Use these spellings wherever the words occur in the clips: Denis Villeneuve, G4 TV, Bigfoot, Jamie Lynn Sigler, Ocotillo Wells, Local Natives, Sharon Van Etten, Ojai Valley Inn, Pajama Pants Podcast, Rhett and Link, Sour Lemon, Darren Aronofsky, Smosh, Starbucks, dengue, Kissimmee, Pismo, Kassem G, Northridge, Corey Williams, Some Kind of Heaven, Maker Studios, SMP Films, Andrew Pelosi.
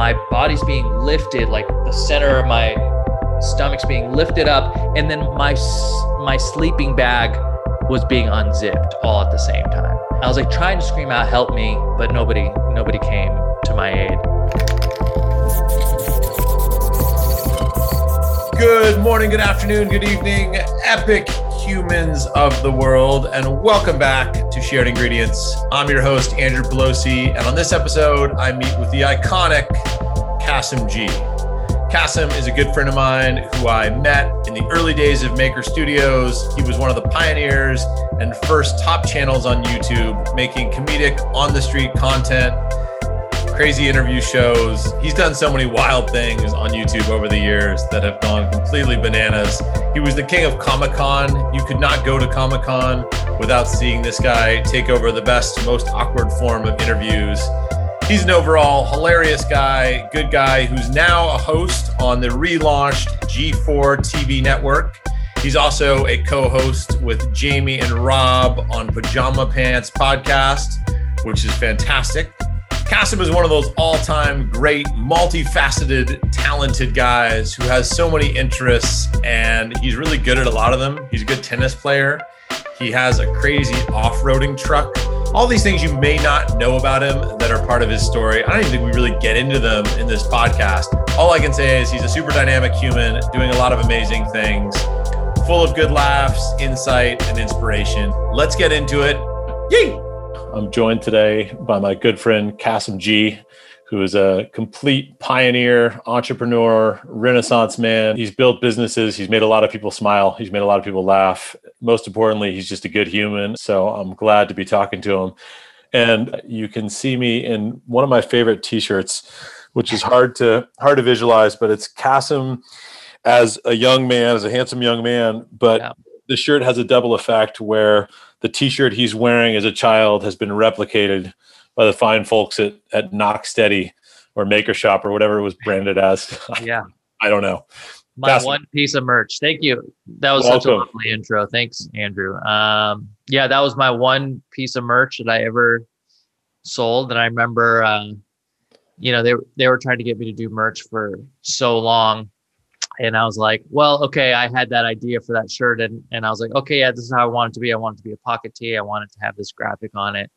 my body's being lifted, like the center of my stomach's being lifted up, and then my sleeping bag was being unzipped all at the same time. I was like trying to scream out, "Help me," but nobody came to my aid. Good morning, good afternoon, good evening, epic humans of the world, and welcome back to Shared Ingredients. I'm your host, Andrew Pelosi, and on this episode, I meet with the iconic Kassem G. Kassem is a good friend of mine who I met in the early days of Maker Studios. He was one of the pioneers and first top channels on YouTube, making comedic on-the-street content, crazy interview shows. He's done so many wild things on YouTube over the years that have gone completely bananas. He was the king of Comic-Con. You could not go to Comic-Con without seeing this guy take over the best, most awkward form of interviews. He's an overall hilarious guy, good guy, who's now a host on the relaunched G4 TV network. He's also a co-host with Jamie and Rob on Pajama Pants Podcast, which is fantastic. Kassem is one of those all-time great, multifaceted, talented guys who has so many interests, and he's really good at a lot of them. He's a good tennis player. He has a crazy off-roading truck. All these things you may not know about him that are part of his story. I don't even think we really get into them in this podcast. All I can say is he's a super dynamic human doing a lot of amazing things, full of good laughs, insight, and inspiration. Let's get into it. Yay! I'm joined today by my good friend, Kassem G, who is a complete pioneer, entrepreneur, Renaissance man. He's built businesses. He's made a lot of people smile. He's made a lot of people laugh. Most importantly, he's just a good human. So I'm glad to be talking to him. And you can see me in one of my favorite t-shirts, which is hard to visualize, but it's Kassem as a young man, as a handsome young man. But yeah, the shirt has a double effect where the t-shirt he's wearing as a child has been replicated by the fine folks at Knock Steady or Maker Shop or whatever it was branded as. Yeah. I don't know. My one piece of merch. Thank you. That was such a lovely intro. Thanks, Andrew. Yeah, that was my one piece of merch that I ever sold. And I remember, they were trying to get me to do merch for so long. And I was like, well, okay, I had that idea for that shirt. And I was like, okay, yeah, this is how I want it to be. I want it to be a pocket tee. I want it to have this graphic on it.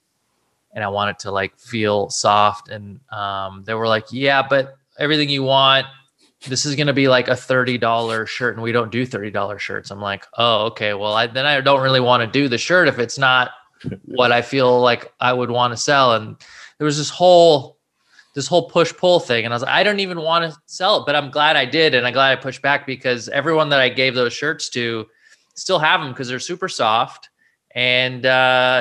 And I want it to like feel soft. And they were like, yeah, but everything you want, this is going to be like a $30 shirt. And we don't do $30 shirts. I'm like, oh, okay. Well, I don't really want to do the shirt if it's not what I feel like I would want to sell. And there was this whole push pull thing. And I was like, I don't even want to sell it, but I'm glad I did. And I'm glad I pushed back because everyone that I gave those shirts to still have them because they're super soft. And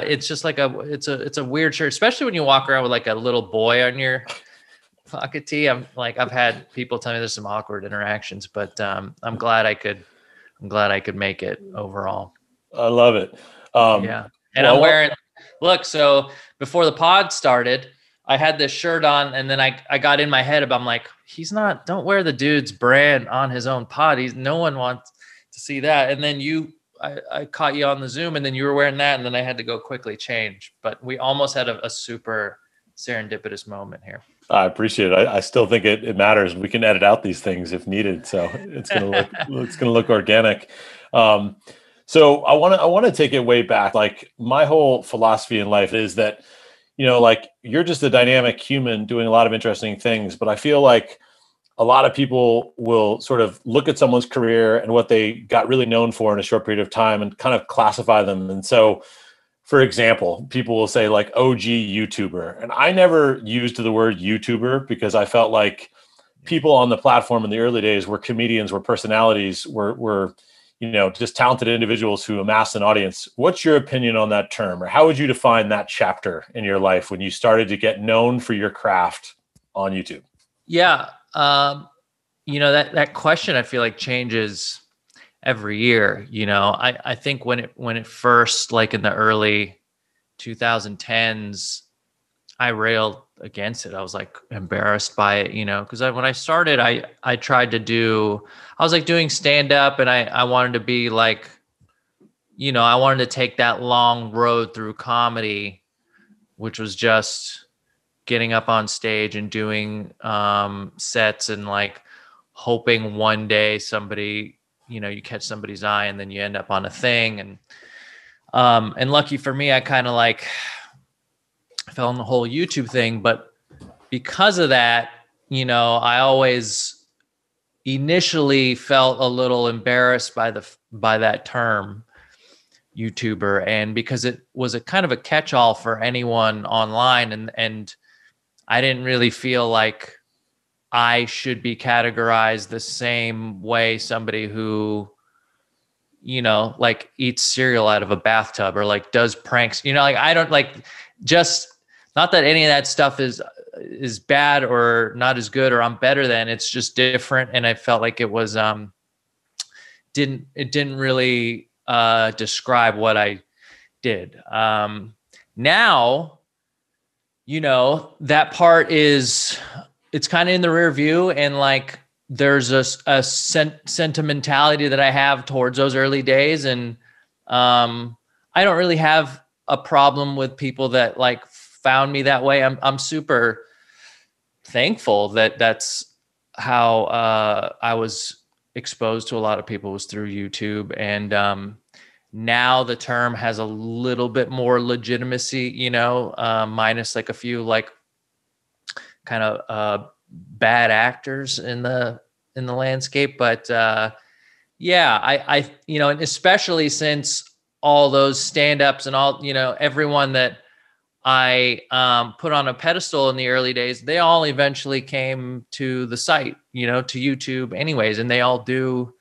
it's just like it's a weird shirt, especially when you walk around with like a little boy on your pocket tee. I'm like, I've had people tell me there's some awkward interactions, but I'm glad I could make it overall. I love it. Yeah. And well, I'm wearing, look, so before the pod started, I had this shirt on, and then I got in my head about, I'm like, don't wear the dude's brand on his own pod. No one wants to see that. And then I caught you on the Zoom, and then you were wearing that, and then I had to go quickly change. But we almost had a super serendipitous moment here. I appreciate it. I still think it matters. We can edit out these things if needed, so it's gonna look it's gonna look organic. So I want to take it way back. Like my whole philosophy in life is that, like you're just a dynamic human doing a lot of interesting things. But I feel like a lot of people will sort of look at someone's career and what they got really known for in a short period of time and kind of classify them. And so, for example, people will say like OG YouTuber. And I never used the word YouTuber because I felt like people on the platform in the early days were comedians, were personalities, were just talented individuals who amassed an audience. What's your opinion on that term? Or how would you define that chapter in your life when you started to get known for your craft on YouTube? Yeah. That question, I feel like changes every year. I think when it first, like in the early 2010s, I railed against it. I was like embarrassed by it, because when I started, I tried to do, I was like doing stand up, and I wanted to be like, I wanted to take that long road through comedy, which was just getting up on stage and doing sets and like hoping one day somebody, you know, you catch somebody's eye and then you end up on a thing. And lucky for me, I kind of like fell in the whole YouTube thing. But because of that, you know, I always initially felt a little embarrassed by that term, YouTuber, and because it was a kind of a catch-all for anyone online, and I didn't really feel like I should be categorized the same way somebody who, you know, like eats cereal out of a bathtub or like does pranks, you know, like I don't like, just not that any of that stuff is bad or not as good or I'm better than, it's just different. And I felt like it was didn't really describe what I did. Now, you know, that part is, it's kind of in the rear view, and like there's a sentimentality that I have towards those early days. And I don't really have a problem with people that like found me that way. I'm super thankful that that's how I was exposed to a lot of people, was through YouTube. And now the term has a little bit more legitimacy, you know, minus like a few like kind of bad actors in the landscape. But yeah, I you know, and especially since all those stand-ups and all, you know, everyone that I put on a pedestal in the early days, they all eventually came to the site, you know, to YouTube anyways, and they all do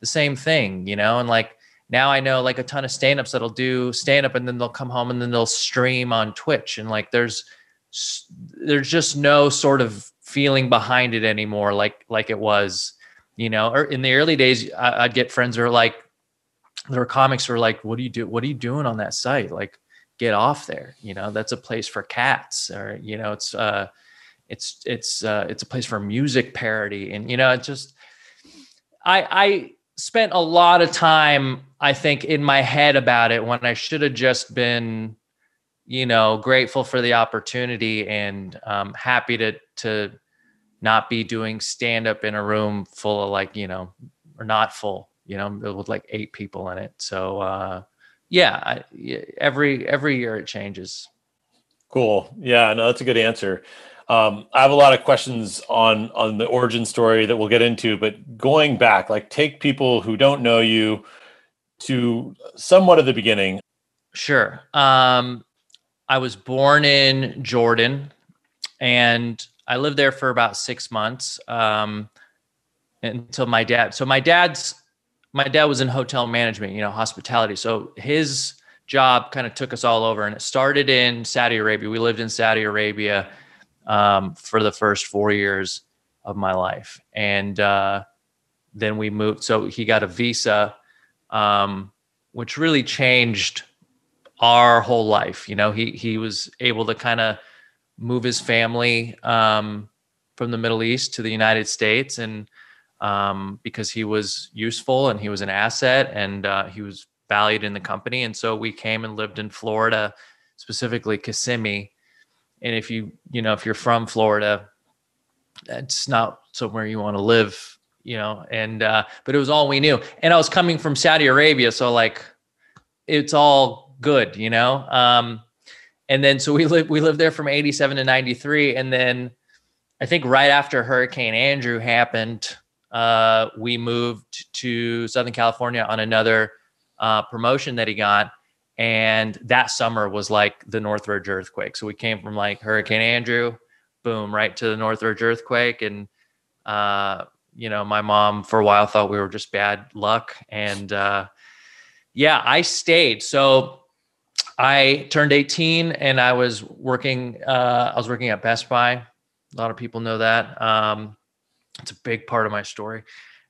the same thing, you know. And like now I know like a ton of stand-ups that'll do stand-up and then they'll come home and then they'll stream on Twitch, and like there's just no sort of feeling behind it anymore like it was, you know. Or in the early days I'd get friends who were like, there were comics who were like, what are you doing on that site? Like, get off there, you know, that's a place for cats, or, you know, it's a place for music parody. And, you know, it just, I spent a lot of time, I think, in my head about it when I should have just been, you know, grateful for the opportunity and happy to not be doing stand-up in a room full of like, you know, or not full, you know, with like 8 people in it. So, yeah, every year it changes. Cool. Yeah, no, that's a good answer. I have a lot of questions on the origin story that we'll get into, but going back, like take people who don't know you to somewhat of the beginning. Sure. I was born in Jordan and I lived there for about 6 months until my dad. So my dad was in hotel management, you know, hospitality. So his job kind of took us all over, and it started in Saudi Arabia. We lived in Saudi Arabia for the first 4 years of my life. And then we moved. So he got a visa, which really changed our whole life. You know, he was able to kind of move his family from the Middle East to the United States, and because he was useful and he was an asset and he was valued in the company. And so we came and lived in Florida, specifically Kissimmee. And if you're from Florida, that's not somewhere you want to live, you know, and, but it was all we knew. And I was coming from Saudi Arabia, so like, it's all good, you know? And then, so we lived there from 87 to 93. And then I think right after Hurricane Andrew happened, we moved to Southern California on another promotion that he got. And that summer was like the Northridge earthquake. So we came from like Hurricane Andrew, boom, right to the Northridge earthquake. And, you know, my mom for a while thought we were just bad luck. And yeah, I stayed. So I turned 18 and I was working at Best Buy. A lot of people know that. It's a big part of my story.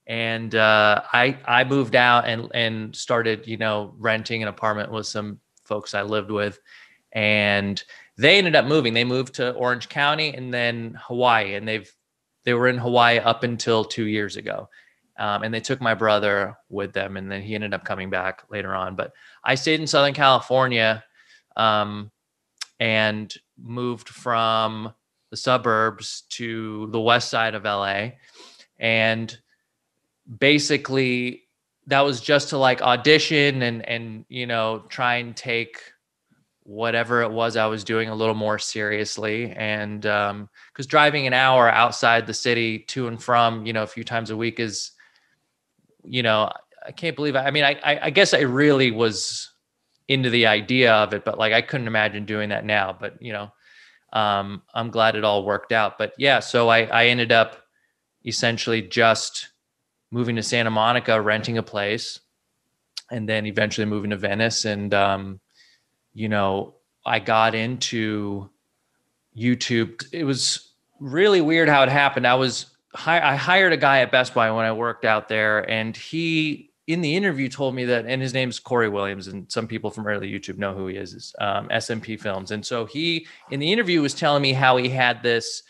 And I moved out and started, you know, renting an apartment with some folks I lived with. And they ended up moving. They moved to Orange County and then Hawaii. And they were in Hawaii up until 2 years ago. And they took my brother with them. And then he ended up coming back later on. But I stayed in Southern California and moved from the suburbs to the west side of LA. And basically that was just to like audition and, you know, try and take whatever it was I was doing a little more seriously. And because driving an hour outside the city to and from, you know, a few times a week is, you know, I can't believe, I guess I really was into the idea of it, but like, I couldn't imagine doing that now, but you know, I'm glad it all worked out. But yeah, so I ended up essentially just moving to Santa Monica, renting a place, and then eventually moving to Venice. And, you know, I got into YouTube. It was really weird how it happened. I hired a guy at Best Buy when I worked out there, and he, in the interview, told me that, and his name's Corey Williams, and some people from early YouTube know who he is, SMP Films. And so he, in the interview, was telling me how he had this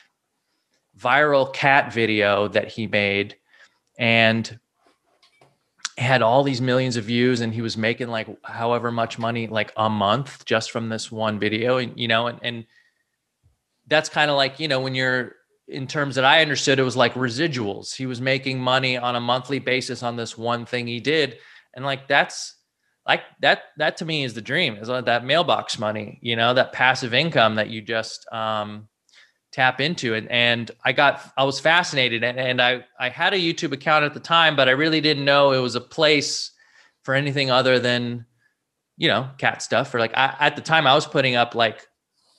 viral cat video that he made and had all these millions of views, and he was making like however much money, like a month, just from this one video. And, you know, and that's kind of like, you know, when you're, in terms that I understood, it was like residuals. He was making money on a monthly basis on this one thing he did. And like, that's like that to me is the dream, is like that mailbox money, you know, that passive income that you just tap into. And I was fascinated. And I had a YouTube account at the time, but I really didn't know it was a place for anything other than, you know, cat stuff. Or like, at the time I was putting up like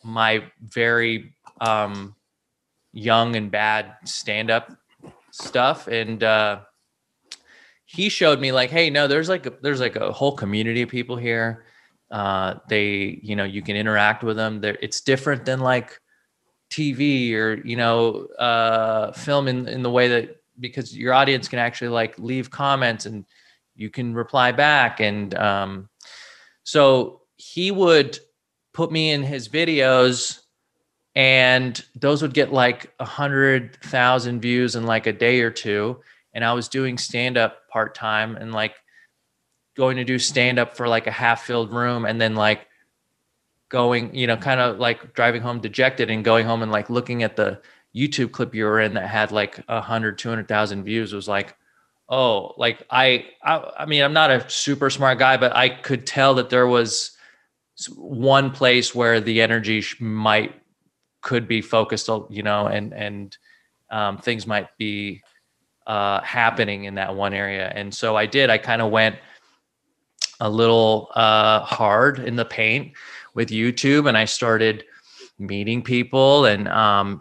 my very, young and bad stand-up stuff. And he showed me like, hey, no, there's like a whole community of people here. They, you know, you can interact with them. It's different than like TV or, you know, film in the way that, because your audience can actually like leave comments and you can reply back. And so he would put me in his videos, and those would get like 100,000 views in like a day or two. And I was doing stand-up part-time and like going to do stand-up for like a half-filled room, and then like going, you know, kind of like driving home dejected and going home and like looking at the YouTube clip you were in that had like 200,000 views. It was like, oh, like I mean, I'm not a super smart guy, but I could tell that there was one place where the energy could be focused, you know, and things might be happening in that one area. And so I kind of went a little hard in the paint with YouTube, and I started meeting people and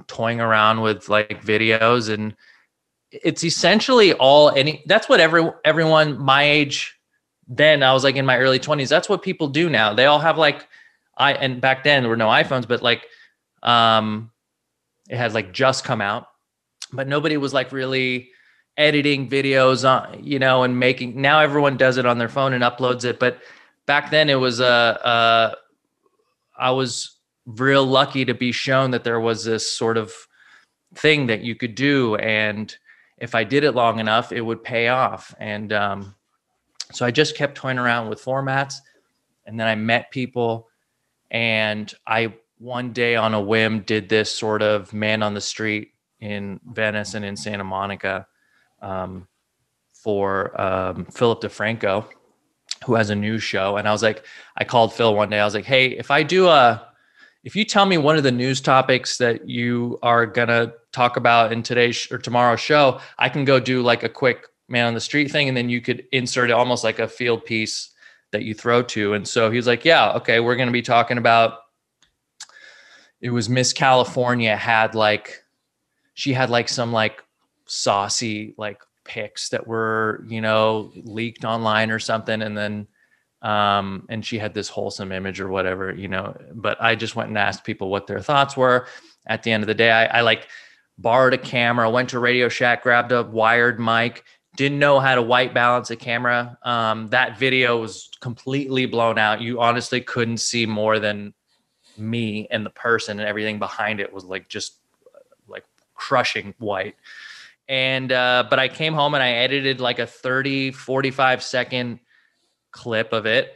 toying around with like videos. And it's essentially that's what everyone my age, then I was like in my early 20s, that's what people do now. They all have like, and back then there were no iPhones, but like, it had like just come out, but nobody was like really editing videos on, you know, and making, now everyone does it on their phone and uploads it. But back then it was, I was real lucky to be shown that there was this sort of thing that you could do. And if I did it long enough, it would pay off. And, so I just kept toying around with formats, and then I met people, and one day on a whim did this sort of man on the street in Venice and in Santa Monica for Philip DeFranco, who has a news show. And I called Phil one day. I was like, hey, if you tell me one of the news topics that you are going to talk about in today's or tomorrow's show, I can go do like a quick man on the street thing. And then you could insert it almost like a field piece that you throw to. And so he was like, yeah, okay, we're going to be talking about, it was Miss California had some like saucy, like pics that were, you know, leaked online or something. And then, and she had this wholesome image or whatever, you know, but I just went and asked people what their thoughts were. At the end of the day, I like borrowed a camera, went to Radio Shack, grabbed a wired mic, didn't know how to white balance a camera. That video was completely blown out. You honestly couldn't see more than me and the person, and everything behind it was like just like crushing white. And but I came home and I edited like a 45 second clip of it,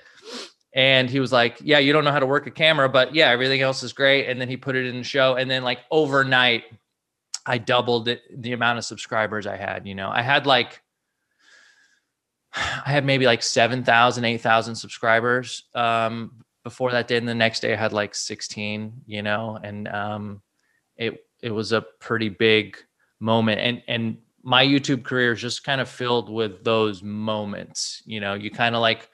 And he was like, yeah, you don't know how to work a camera, but yeah, everything else is great. And then he put it in the show. And then like overnight, I doubled it, the amount of subscribers I had. You know, I had like, I had maybe like 7,000, 8,000 subscribers before that day. And the next day I had like 16, you know, and it was a pretty big moment. And my YouTube career is just kind of filled with those moments. You know, you kind of like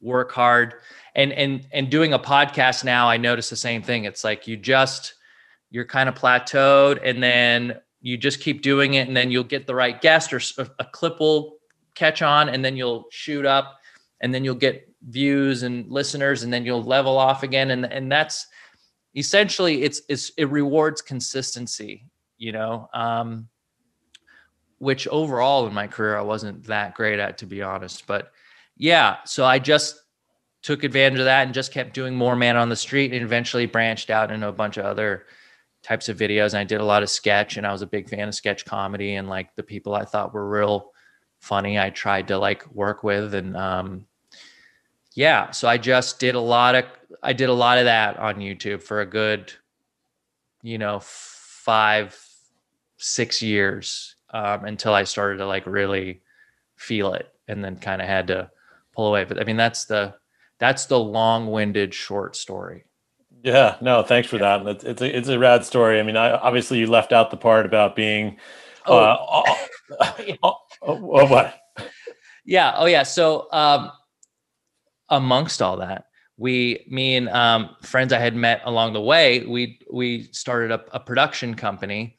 work hard, and doing a podcast now, I notice the same thing. It's like, you're kind of plateaued, and then you just keep doing it. And then you'll get the right guest, or a clip will catch on, and then you'll shoot up, and then you'll get views and listeners, and then you'll level off again. And that's essentially, it rewards consistency, you know, which overall in my career, I wasn't that great at, to be honest, but yeah. So I just took advantage of that and just kept doing more man on the street, and eventually branched out into a bunch of other types of videos. And I did a lot of sketch, and I was a big fan of sketch comedy, and like the people I thought were real funny, I tried to like work with. And yeah, so I just did a lot of that on YouTube for a good, you know, 5-6 years until I started to like really feel it, and then kind of had to pull away. But I mean, that's the long-winded short story. Yeah, no, thanks for that. It's a rad story. I mean, obviously you left out the part about being what? Yeah. Oh yeah. So, amongst all that, me and friends I had met along the way, we started up a production company.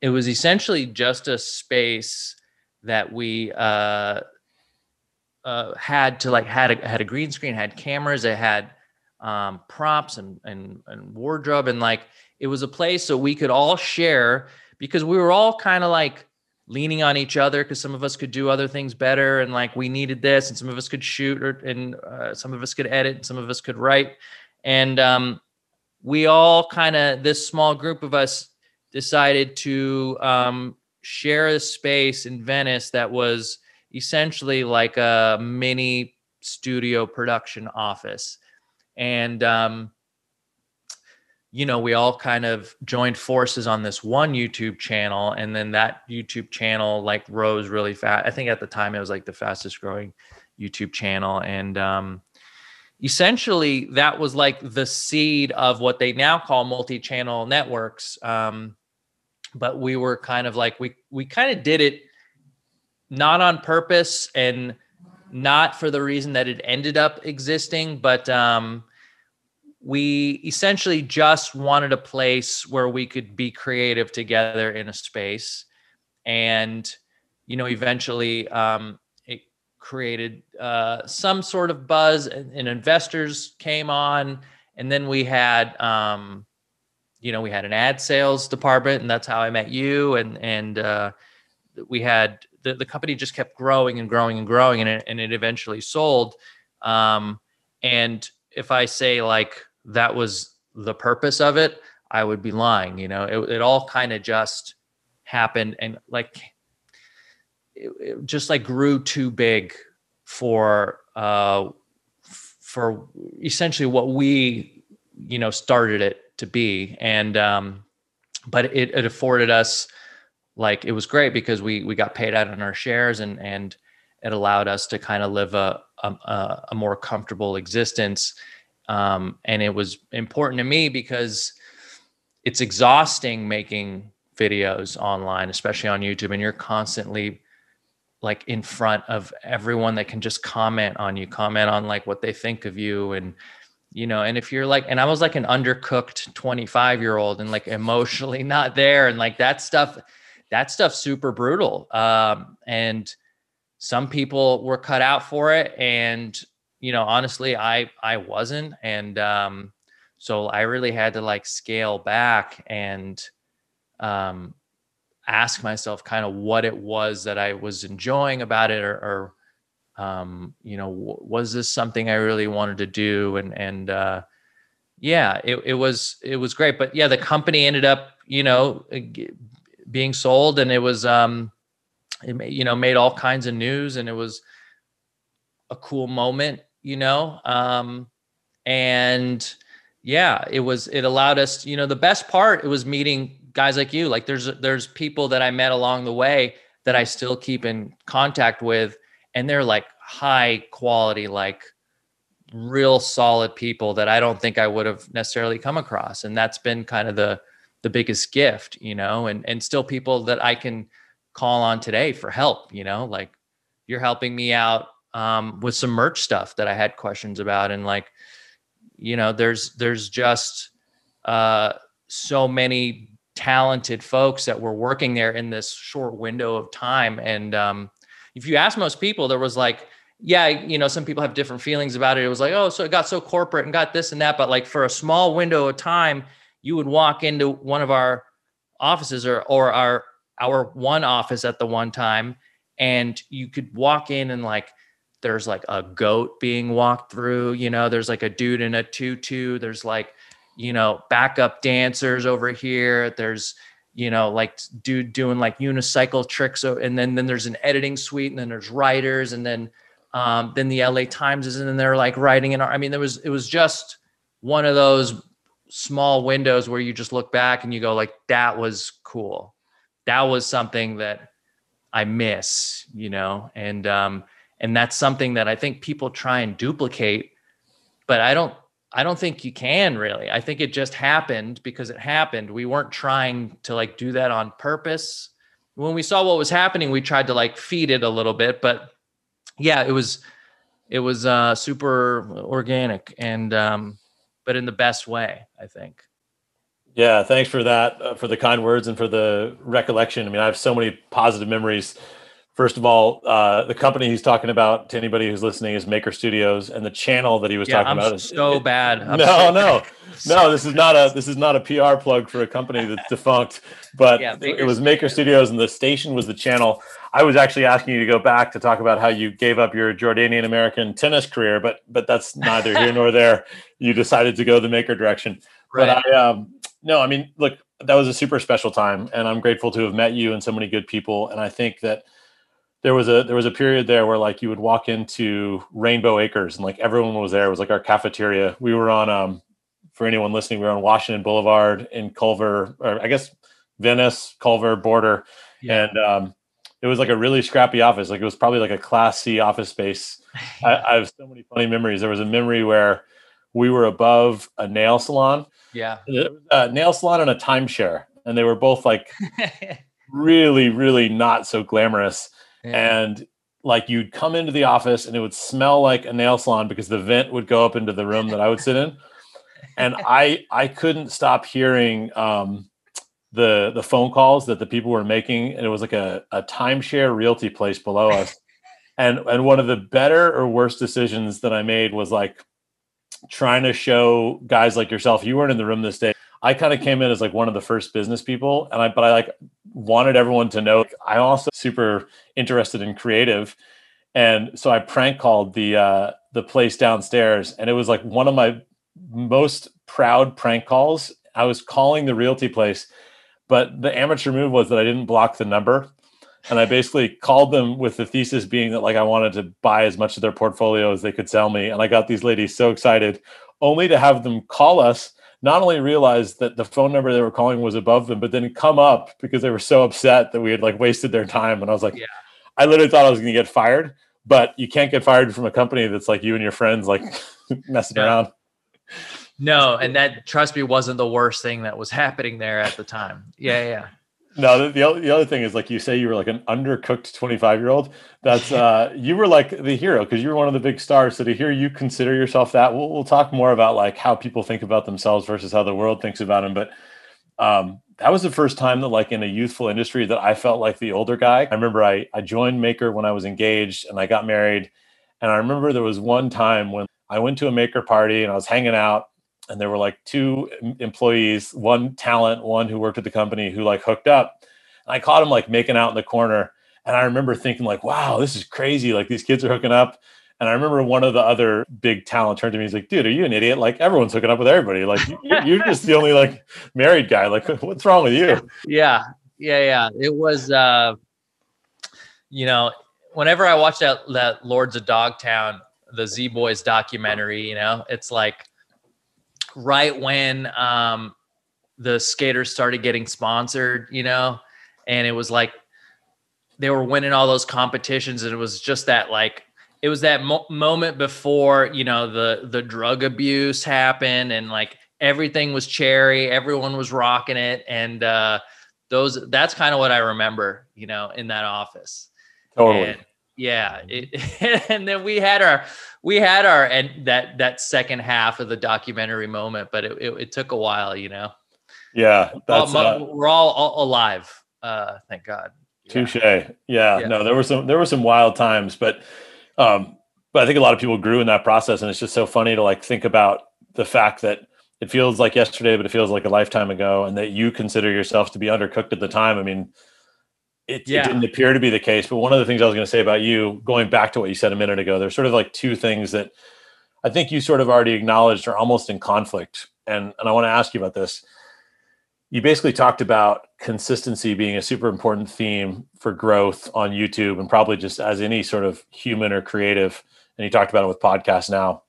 It was essentially just a space that we, had a green screen, had cameras, it had, props and wardrobe. And like, it was a place so we could all share, because we were all kind of like leaning on each other, because some of us could do other things better, and like we needed this, and some of us could shoot, and some of us could edit, and some of us could write. And we all kind of, this small group of us, decided to share a space in Venice that was essentially like a mini studio production office. And you know, we all kind of joined forces on this one YouTube channel. And then that YouTube channel like rose really fast. I think at the time it was like the fastest growing YouTube channel. And essentially that was like the seed of what they now call multi-channel networks. But we were kind of like, we kind of did it not on purpose and not for the reason that it ended up existing, but we essentially just wanted a place where we could be creative together in a space. And, you know, eventually it created some sort of buzz, and investors came on. And then we had, you know, we had an ad sales department, and that's how I met you. And we had, the company just kept growing and growing and growing, and it eventually sold. And if I say like, that was the purpose of it, I would be lying. You know, it all kind of just happened, and like, it just like grew too big for essentially what we, you know, started it to be. And, but it afforded us, like, it was great because we got paid out on our shares, and it allowed us to kind of live a more comfortable existence. And it was important to me because it's exhausting making videos online, especially on YouTube. And you're constantly like in front of everyone that can just comment on you, comment on like what they think of you. And, you know, and if you're like, and I was like an undercooked 25-year-old and like emotionally not there. And like that stuff's super brutal. And some people were cut out for it. And, you know, honestly, I wasn't. And, so I really had to like scale back and, ask myself kind of what it was that I was enjoying about it, or you know, was this something I really wanted to do? And yeah, it was great, but yeah, the company ended up, you know, being sold, and it was, it made all kinds of news, and it was a cool moment. you know? And yeah, it allowed us, you know, the best part, it was meeting guys like you. Like there's people that I met along the way that I still keep in contact with, and they're like high quality, like real solid people that I don't think I would have necessarily come across. And that's been kind of the biggest gift, you know, and still people that I can call on today for help, you know, like you're helping me out with some merch stuff that I had questions about. And like, you know, there's just so many talented folks that were working there in this short window of time. And if you ask most people, there was like, yeah, you know, some people have different feelings about it. It was like, oh, so it got so corporate and got this and that. But like for a small window of time, you would walk into one of our offices or our one office at the one time, and you could walk in and like, there's like a goat being walked through, you know, there's like a dude in a tutu. There's like, you know, backup dancers over here. There's, you know, like dude doing like unicycle tricks. And then there's an editing suite, and then there's writers. And then the LA Times is in there like writing. And I mean, it was just one of those small windows where you just look back and you go like, that was cool. That was something that I miss, you know? And that's something that I think people try and duplicate, but I don't think you can really. I think it just happened because it happened. We weren't trying to like do that on purpose. When we saw what was happening, we tried to like feed it a little bit, but yeah, it was super organic and, but in the best way, I think. Yeah. Thanks for that, for the kind words and for the recollection. I mean, I have so many positive memories. First of all, the company he's talking about, to anybody who's listening, is Maker Studios, and the channel that he was talking about. No, this is not a PR plug for a company that's defunct, but yeah, it was Maker Studios, and the station was the channel. I was actually asking you to go back to talk about how you gave up your Jordanian American tennis career, but that's neither here nor there. You decided to go the Maker direction, right. But I mean, look, that was a super special time, and I'm grateful to have met you and so many good people, and I think that. There was a period there where like you would walk into Rainbow Acres and like everyone was there. It was like our cafeteria. We were on, for anyone listening, we were on Washington Boulevard in Culver, or I guess Venice, Culver border. Yeah. And it was like a really scrappy office. Like it was probably like a class C office space. I have so many funny memories. There was a memory where we were above a nail salon. Yeah. A nail salon and a timeshare. And they were both like really, really not so glamorous. Yeah. And like you'd come into the office and it would smell like a nail salon because the vent would go up into the room that I would sit in. And I couldn't stop hearing the phone calls that the people were making. And it was like a timeshare realty place below us. And one of the better or worst decisions that I made was like trying to show guys like yourself, you weren't in the room this day. I kind of came in as like one of the first business people, and I like wanted everyone to know. I also super interested in creative, and so I prank called the place downstairs, and it was like one of my most proud prank calls. I was calling the realty place, but the amateur move was that I didn't block the number, and I basically called them with the thesis being that like I wanted to buy as much of their portfolio as they could sell me, and I got these ladies so excited, only to have them call us. Not only realized that the phone number they were calling was above them, but then come up because they were so upset that we had like wasted their time. And I was like, yeah. I literally thought I was going to get fired, but you can't get fired from a company that's like you and your friends, like messing around. No. And that, trust me, wasn't the worst thing that was happening there at the time. Yeah. Yeah. No, the other thing is like you say you were like an undercooked 25-year-old. That's you were like the hero because you were one of the big stars. So to hear you consider yourself that, we'll talk more about like how people think about themselves versus how the world thinks about them. But that was the first time that like in a youthful industry that I felt like the older guy. I remember I joined Maker when I was engaged and I got married. And I remember there was one time when I went to a Maker party and I was hanging out. And there were like two employees, one talent, one who worked at the company who like hooked up. And I caught him like making out in the corner. And I remember thinking like, wow, this is crazy. Like these kids are hooking up. And I remember one of the other big talent turned to me. He's like, dude, are you an idiot? Like everyone's hooking up with everybody. Like you're just the only like married guy. Like what's wrong with you? Yeah. Yeah. Yeah. It was, you know, whenever I watched that Lords of Dogtown the Z Boys documentary, you know, it's like right when the skaters started getting sponsored, you know, and it was like they were winning all those competitions. And it was just that, like, it was that moment before, you know, the drug abuse happened and like everything was cherry, everyone was rocking it. And that's kind of what I remember, you know, in that office. Totally. And yeah. And then we had our, and that second half of the documentary moment, but it took a while, you know? Yeah. That's, we're all alive. Thank God. Touche. Yeah. Yeah. No, there were some wild times, but I think a lot of people grew in that process. And it's just so funny to like, think about the fact that it feels like yesterday, but it feels like a lifetime ago. And that you consider yourself to be undercooked at the time. I mean, it didn't appear to be the case, but one of the things I was going to say about you, going back to what you said a minute ago, there's sort of like two things that I think you sort of already acknowledged are almost in conflict. And I want to ask you about this. You basically talked about consistency being a super important theme for growth on YouTube and probably just as any sort of human or creative. And you talked about it with podcasts now.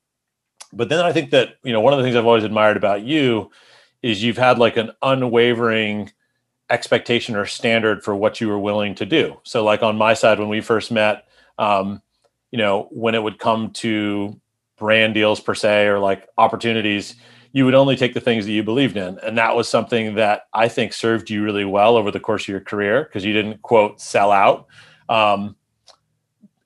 But then I think that, you know, one of the things I've always admired about you is you've had like an unwavering expectation or standard for what you were willing to do. So like on my side, when we first met, you know, when it would come to brand deals per se, or like opportunities, you would only take the things that you believed in. And that was something that I think served you really well over the course of your career, because you didn't, quote, sell out. And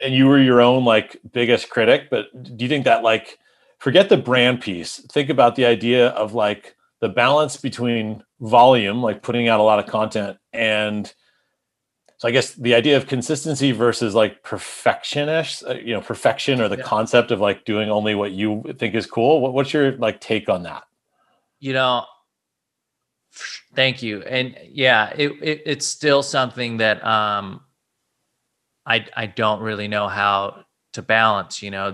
you were your own like biggest critic. But do you think that, like, forget the brand piece, think about the idea of like the balance between volume, like putting out a lot of content. And so I guess the idea of consistency versus like perfection or the concept of like doing only what you think is cool. What's your like take on that? You know, thank you. And yeah, it's still something that I don't really know how to balance, you know.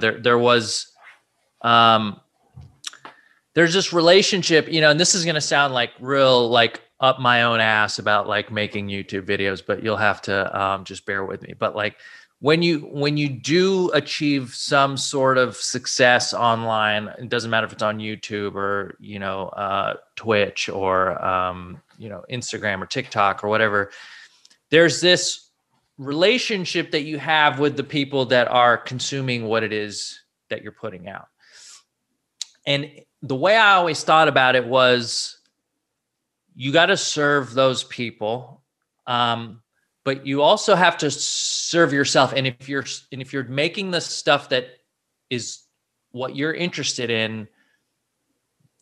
There's this relationship, you know, and this is going to sound like real, like up my own ass about like making YouTube videos, but you'll have to just bear with me. But like when you do achieve some sort of success online, it doesn't matter if it's on YouTube or, you know, Twitch or, you know, Instagram or TikTok or whatever, there's this relationship that you have with the people that are consuming what it is that you're putting out. And the way I always thought about it was, you got to serve those people, but you also have to serve yourself. And if you're making the stuff that is what you're interested in,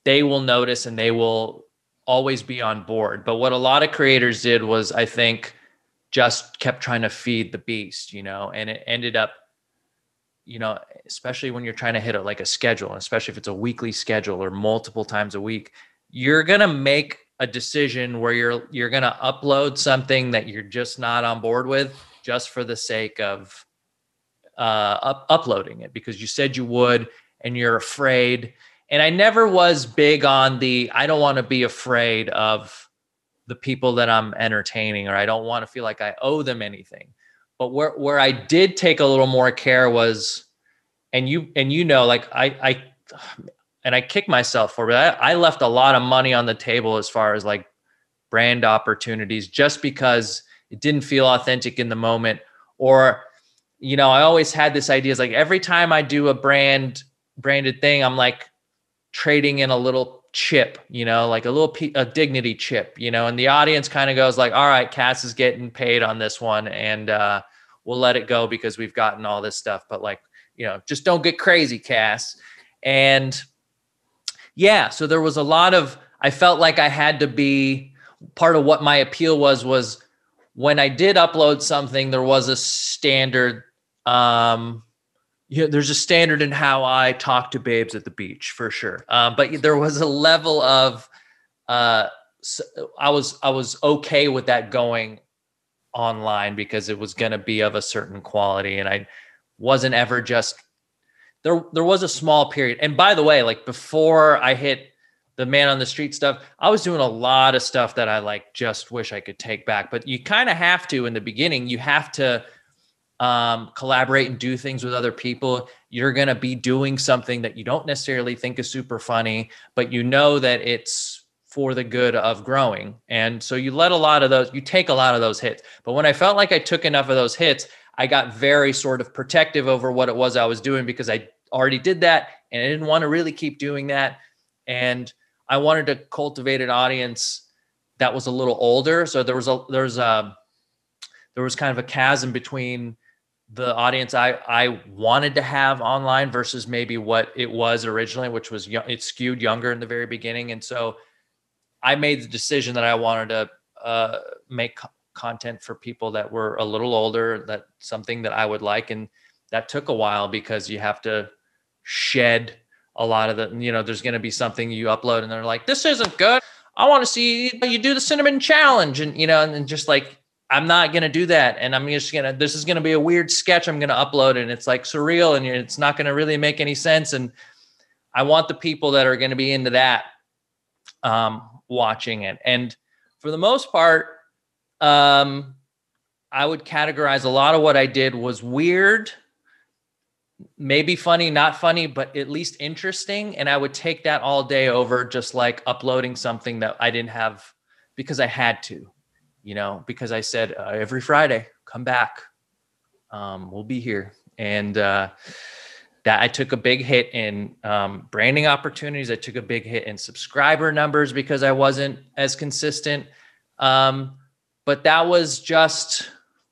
they will notice and they will always be on board. But what a lot of creators did was, I think, just kept trying to feed the beast, you know, and it ended up, you know, especially when you're trying to hit a, like a schedule, and especially if it's a weekly schedule or multiple times a week, you're going to make a decision where you're going to upload something that you're just not on board with just for the sake of uploading it because you said you would, and you're afraid. And I never was big on I don't want to be afraid of the people that I'm entertaining, or I don't want to feel like I owe them anything. But where I did take a little more care was, and you know, like I kick myself for it. I left a lot of money on the table as far as like brand opportunities, just because it didn't feel authentic in the moment. Or, you know, I always had this idea, is like every time I do a branded thing, I'm like trading in a little chip, you know, like a dignity chip, you know, and the audience kind of goes like, all right, Cass is getting paid on this one, and we'll let it go because we've gotten all this stuff, but like, you know, just don't get crazy, Cass. And yeah, so there was a lot of, I felt like I had to be, part of what my appeal was when I did upload something, there was a standard, there's a standard in how I talk to babes at the beach for sure. But there was a level of, I was okay with that going online because it was going to be of a certain quality. And I wasn't ever just, there was a small period. And by the way, like before I hit the man on the street stuff, I was doing a lot of stuff that I like just wish I could take back, but you kind of have to in the beginning, you have to collaborate and do things with other people, you're going to be doing something that you don't necessarily think is super funny, but you know that it's for the good of growing. And so you let a lot of those, you take a lot of those hits. But when I felt like I took enough of those hits, I got very sort of protective over what it was I was doing, because I already did that and I didn't want to really keep doing that. And I wanted to cultivate an audience that was a little older. So there was kind of a chasm between the audience I wanted to have online versus maybe what it was originally, which was it skewed younger in the very beginning. And so I made the decision that I wanted to make content for people that were a little older, that something that I would like. And that took a while, because you have to shed a lot of the, there's going to be something you upload and they're like, this isn't good. I want to see you do the cinnamon challenge. And, and just like, I'm not going to do that. And I'm just going to, this is going to be a weird sketch I'm going to upload. And it's like surreal and it's not going to really make any sense. And I want the people that are going to be into that watching it. And for the most part, I would categorize a lot of what I did was weird, maybe funny, not funny, but at least interesting. And I would take that all day over just like uploading something that I didn't have because I had to. Because I said, every Friday, come back. We'll be here. And that I took a big hit in branding opportunities. I took a big hit in subscriber numbers because I wasn't as consistent. But that was just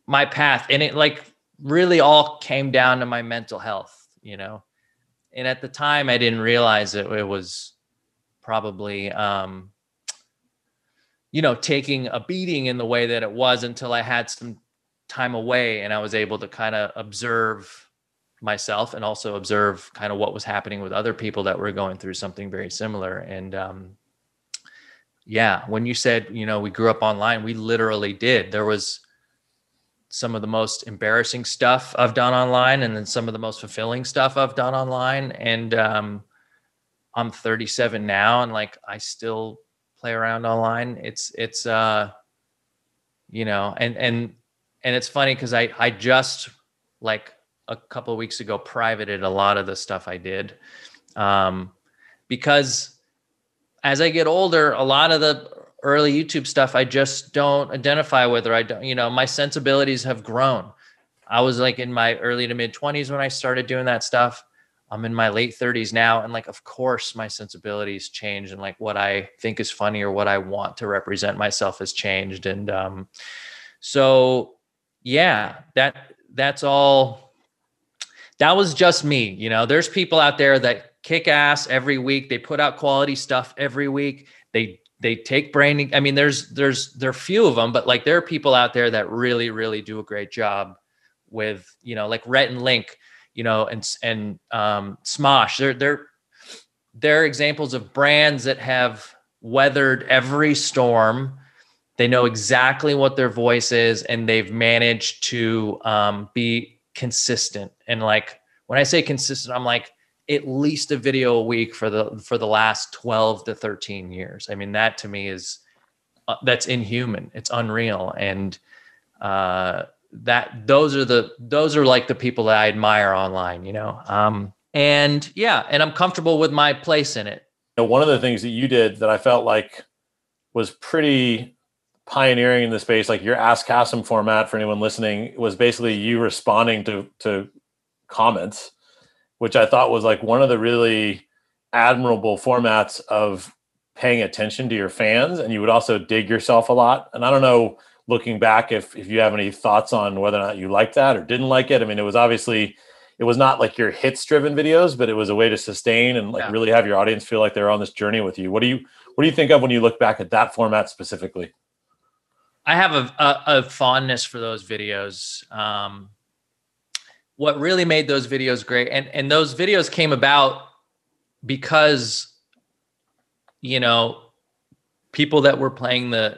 my path. And it like really all came down to my mental health, And at the time, I didn't realize it was probably... taking a beating in the way that it was, until I had some time away and I was able to kind of observe myself and also observe kind of what was happening with other people that were going through something very similar. And when you said, we grew up online, we literally did. There was some of the most embarrassing stuff I've done online, and then some of the most fulfilling stuff I've done online. And I'm 37 now, and like I still play around online. And it's funny because I just like a couple of weeks ago privated a lot of the stuff I did, because as I get older, a lot of the early YouTube stuff I just don't identify with, or I don't, my sensibilities have grown. I was like in my early to mid 20s when I started doing that stuff. I'm in my late 30s now. And like, of course, my sensibilities change, and like what I think is funny or what I want to represent myself has changed. And that's all. That was just me. There's people out there that kick ass every week. They put out quality stuff every week. They take branding. I mean, there are few of them, but like there are people out there that really, really do a great job with, like Rhett and Link, and Smosh. They're examples of brands that have weathered every storm. They know exactly what their voice is, and they've managed to be consistent. And like when I say consistent, I'm like at least a video a week for the last 12 to 13 years. I mean, that to me is that's inhuman. It's unreal. And those are like the people that I admire online, and I'm comfortable with my place in it. One of the things that you did that I felt like was pretty pioneering in the space, like your Ask Kassem format, for anyone listening, was basically you responding to comments, which I thought was like one of the really admirable formats of paying attention to your fans. And you would also dig yourself a lot. And I don't know, looking back, if you have any thoughts on whether or not you liked that or didn't like it. I mean, it was not like your hits-driven videos, but it was a way to sustain and really have your audience feel like they're on this journey with you. What do you think of when you look back at that format specifically? I have a fondness for those videos. What really made those videos great, and those videos came about because, people that were playing the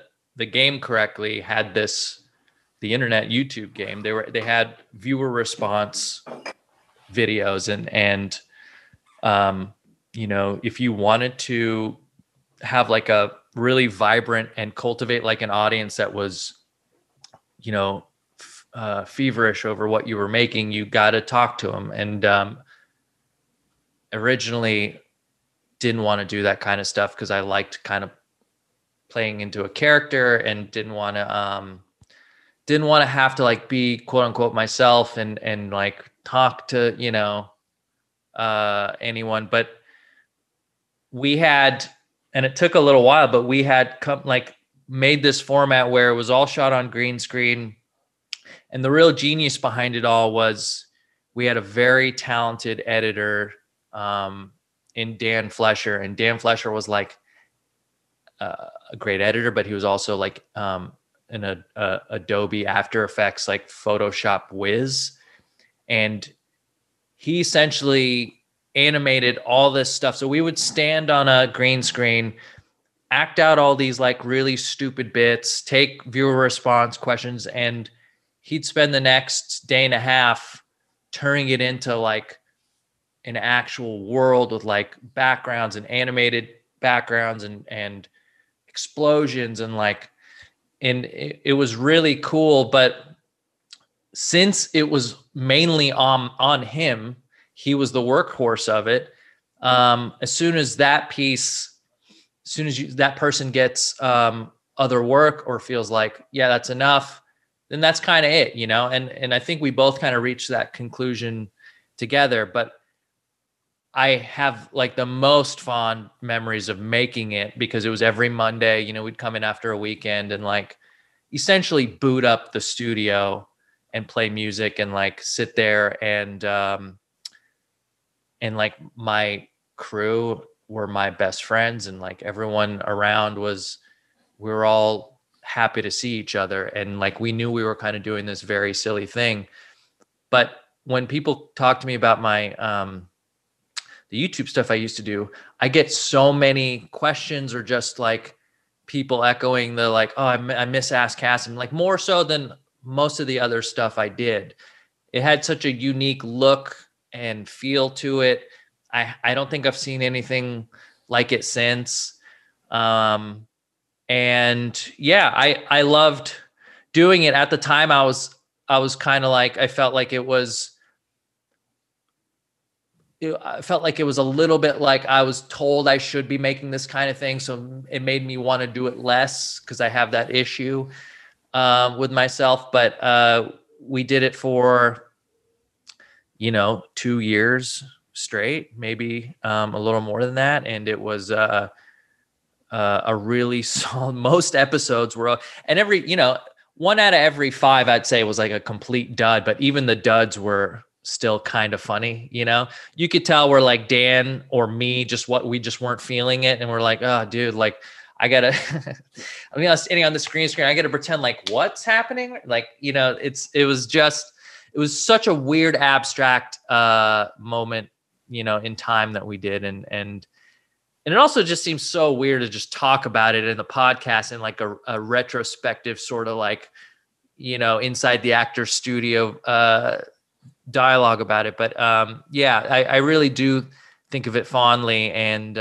game correctly had the internet YouTube game. They had viewer response videos, and if you wanted to have like a really vibrant and cultivate like an audience that was, feverish over what you were making, you got to talk to them. And originally didn't want to do that kind of stuff because I liked kind of playing into a character and didn't want to have to like be quote unquote myself and like talk to, you know, anyone. But we had, and it took a little while, but we had made this format where it was all shot on green screen. And the real genius behind it all was we had a very talented editor in Dan Flesher. And Dan Flesher was like a great editor, but he was also like an Adobe After Effects, like Photoshop whiz. And he essentially animated all this stuff. So we would stand on a green screen, act out all these like really stupid bits, take viewer response questions, and he'd spend the next day and a half turning it into like an actual world with like backgrounds and animated backgrounds and explosions and it was really cool. But since it was mainly on him, he was the workhorse of it. As soon as that person gets other work or feels like, yeah, that's enough, then that's kind of it, you know? And I think we both kind of reached that conclusion together, but I have like the most fond memories of making it because it was every Monday, you know, we'd come in after a weekend and like essentially boot up the studio and play music and like sit there and like my crew were my best friends, and like everyone around we were all happy to see each other. And like, we knew we were kind of doing this very silly thing. But when people talk to me about my, the YouTube stuff I used to do, I get so many questions or just like people echoing the like, oh, I miss Ask Kassem, like more so than most of the other stuff I did. It had such a unique look and feel to it. I don't think I've seen anything like it since. And yeah, I loved doing it. At the time, I was kind of like, I felt like it was a little bit like I was told I should be making this kind of thing. So it made me want to do it less because I have that issue with myself. But we did it for, you know, 2 years straight, maybe a little more than that. And it was a really solid, most episodes were, and every, you know, 1 out of every 5, I'd say, was like a complete dud, but even the duds were still kind of funny. You know, you could tell where like Dan or me, we just weren't feeling it. And we're like, oh dude, like I gotta, I mean, I was standing on the screen, I gotta pretend like what's happening. Like, you know, it was such a weird, abstract moment, you know, in time that we did. And it also just seems so weird to just talk about it in the podcast in like a retrospective sort of like, you know, inside the actor's studio dialogue about it. But yeah, I really do think of it fondly. And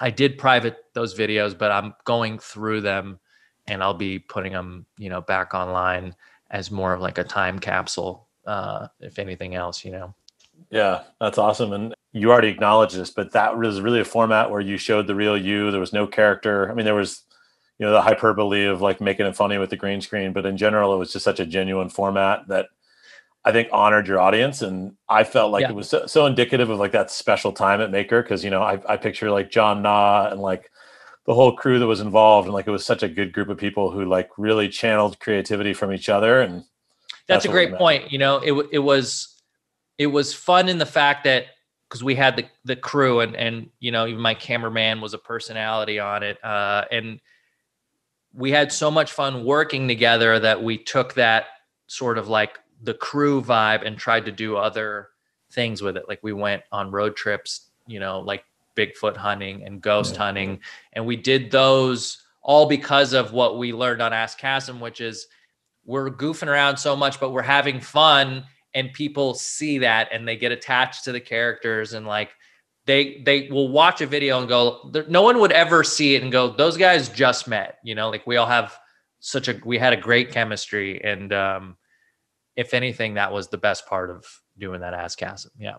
I did private those videos, but I'm going through them and I'll be putting them, you know, back online as more of like a time capsule, if anything else, you know. Yeah, that's awesome. And you already acknowledged this, but that was really a format where you showed the real you. There was no character. I mean, there was, you know, the hyperbole of like making it funny with the green screen, but in general, it was just such a genuine format that I think honored your audience. And I felt like it was so indicative of like that special time at Maker. Cause you know, I picture like John Na and like the whole crew that was involved. And like, it was such a good group of people who like really channeled creativity from each other. And that's a great point. You know, it was fun in the fact that, because we had the crew and you know, even my cameraman was a personality on it, and we had so much fun working together that we took that sort of like the crew vibe and tried to do other things with it. Like we went on road trips, you know, like Bigfoot hunting and ghost hunting, and we did those all because of what we learned on Ask Kassem, which is we're goofing around so much, but we're having fun. And people see that and they get attached to the characters, and like they will watch a video and go, no one would ever see it and go, those guys just met, you know, like we had a great chemistry. And if anything, that was the best part of doing that Ask Kassem. Yeah.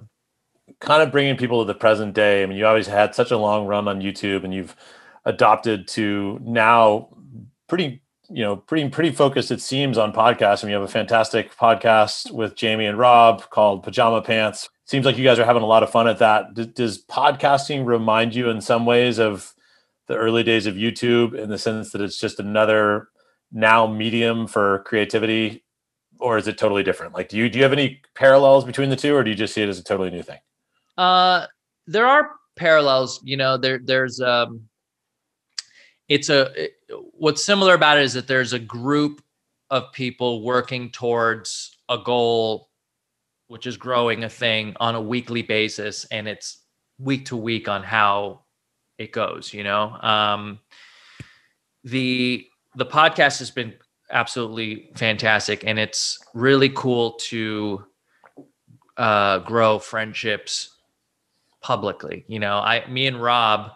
Kind of bringing people to the present day. I mean, you always had such a long run on YouTube, and you've adopted to now pretty focused, it seems, on podcasts. I mean, you have a fantastic podcast with Jamie and Rob called Pajama Pants. Seems like you guys are having a lot of fun at that. Does podcasting remind you in some ways of the early days of YouTube, in the sense that it's just another now medium for creativity, or is it totally different? Like, do you have any parallels between the two, or do you just see it as a totally new thing? There are parallels, what's similar about it is that there's a group of people working towards a goal, which is growing a thing on a weekly basis. And it's week to week on how it goes, the podcast has been absolutely fantastic, and it's really cool to grow friendships publicly. Me and Rob,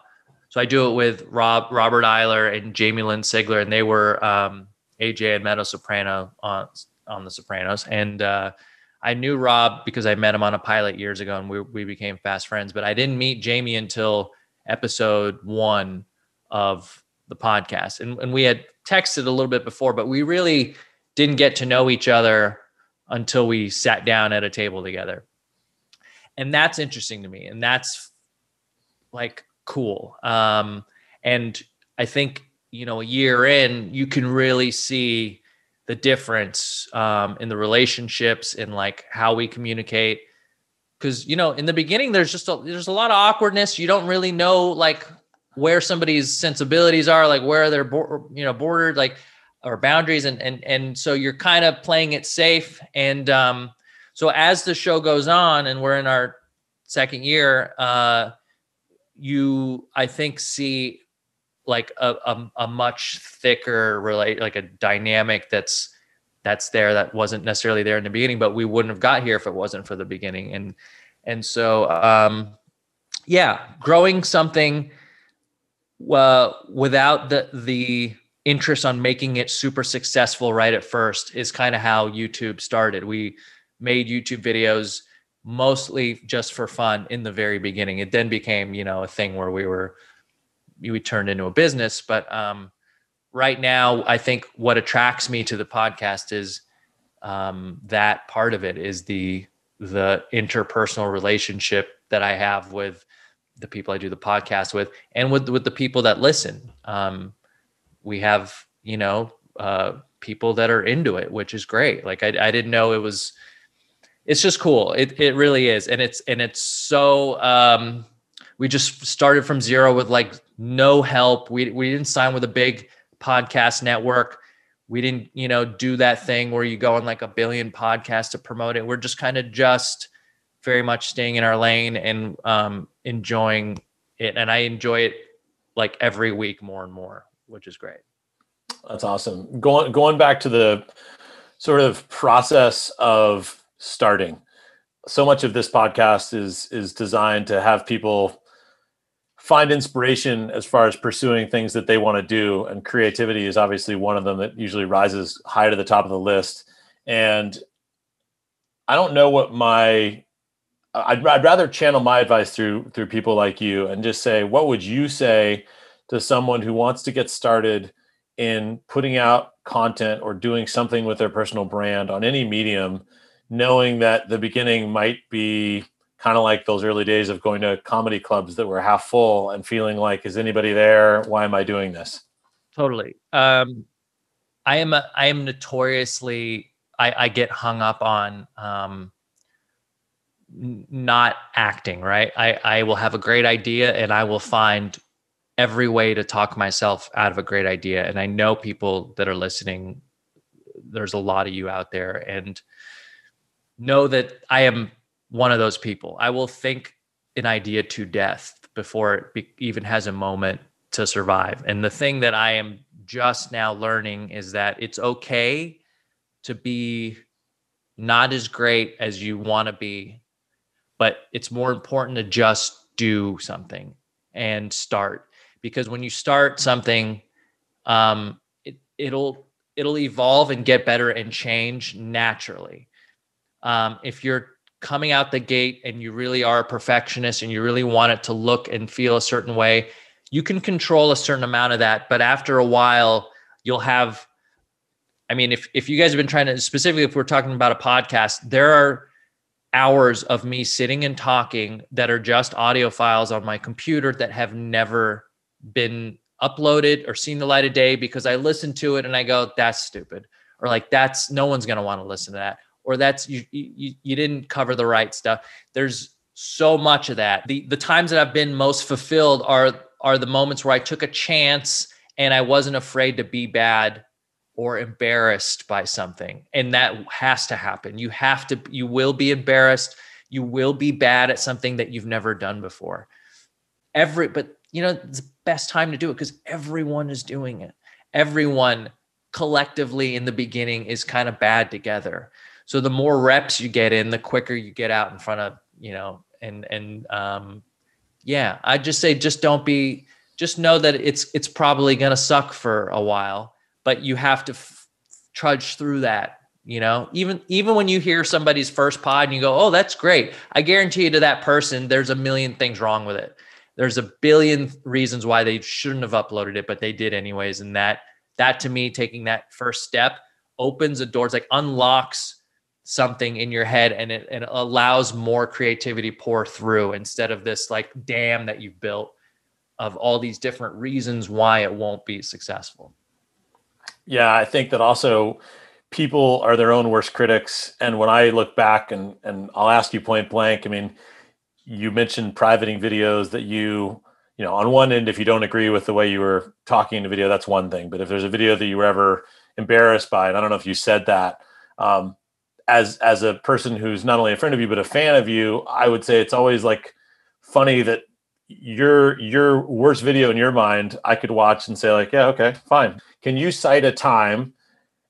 so I do it with Robert Iler and Jamie Lynn Sigler, and they were AJ and Meadow Soprano on The Sopranos. And I knew Rob because I met him on a pilot years ago, and we became fast friends. But I didn't meet Jamie until episode 1 of the podcast. And we had texted a little bit before, but we really didn't get to know each other until we sat down at a table together. And that's interesting to me. And that's like cool. And I think, a year in, you can really see the difference in the relationships and like how we communicate. Cause in the beginning, there's a lot of awkwardness. You don't really know like where somebody's sensibilities are, like where they're bordered, like, or boundaries. And so you're kind of playing it safe. And so as the show goes on and we're in our second year, I think see like a much thicker relate, like a dynamic that's there, that wasn't necessarily there in the beginning, but we wouldn't have got here if it wasn't for the beginning. And so, growing something, without the interest on making it super successful right at first is kind of how YouTube started. We made YouTube videos mostly just for fun in the very beginning. It then became, a thing where we turned into a business. But right now, I think what attracts me to the podcast is that part of it is the interpersonal relationship that I have with the people I do the podcast with, and with the people that listen. We have, people that are into it, which is great. Like I didn't know it's just cool. It really is. And it's so, we just started from zero with like no help. We didn't sign with a big podcast network. We didn't, do that thing where you go on like a billion podcasts to promote it. We're just kind of very much staying in our lane and enjoying it. And I enjoy it like every week more and more, which is great. That's awesome. Going back to the sort of process of starting. So much of this podcast is designed to have people find inspiration as far as pursuing things that they want to do. And creativity is obviously one of them that usually rises high to the top of the list. And I don't know what I'd rather channel my advice through people like you and just say, what would you say to someone who wants to get started in putting out content or doing something with their personal brand on any medium, knowing that the beginning might be kind of like those early days of going to comedy clubs that were half full and feeling like, is anybody there? Why am I doing this? Totally. I am notoriously, I get hung up on, not acting, right? I will have a great idea, and I will find every way to talk myself out of a great idea. And I know people that are listening, there's a lot of you out there, and know that I am one of those people. I will think an idea to death before it even has a moment to survive. And the thing that I am just now learning is that it's okay to be not as great as you want to be, but it's more important to just do something and start, because when you start something, it'll evolve and get better and change naturally. If you're coming out the gate and you really are a perfectionist and you really want it to look and feel a certain way, you can control a certain amount of that. But after a while, you'll have, I mean, if you guys have been trying to, specifically if we're talking about a podcast, there are hours of me sitting and talking that are just audio files on my computer that have never been uploaded or seen the light of day because I listen to it and I go, that's stupid. Or like, that's, no one's going to want to listen to that. Or that's, you didn't cover the right stuff. There's so much of that. The times that I've been most fulfilled are the moments where I took a chance and I wasn't afraid to be bad or embarrassed by something. And that has to happen. You will be embarrassed. You will be bad at something that you've never done before. But you know, it's the best time to do it because everyone is doing it. Everyone collectively in the beginning is kind of bad together. So the more reps you get in, the quicker you get out in front of, you know, and I just say, just know that it's probably going to suck for a while. But you have to trudge through that, you know, even when you hear somebody's first pod and you go, oh, that's great. I guarantee you to that person, there's a million things wrong with it. There's a billion reasons why they shouldn't have uploaded it, but they did anyways. And that to me, taking that first step opens the doors, like unlocks something in your head and it allows more creativity pour through instead of this like dam that you've built of all these different reasons why it won't be successful. Yeah, I think that also people are their own worst critics. And when I look back and I'll ask you point blank, I mean, you mentioned privating videos that you know, on one end, if you don't agree with the way you were talking in the video, that's one thing. But if there's a video that you were ever embarrassed by, and I don't know if you said that, as a person who's not only a friend of you, but a fan of you, I would say it's always like funny that your worst video in your mind, I could watch and say like, yeah, okay, fine. Can you cite a time,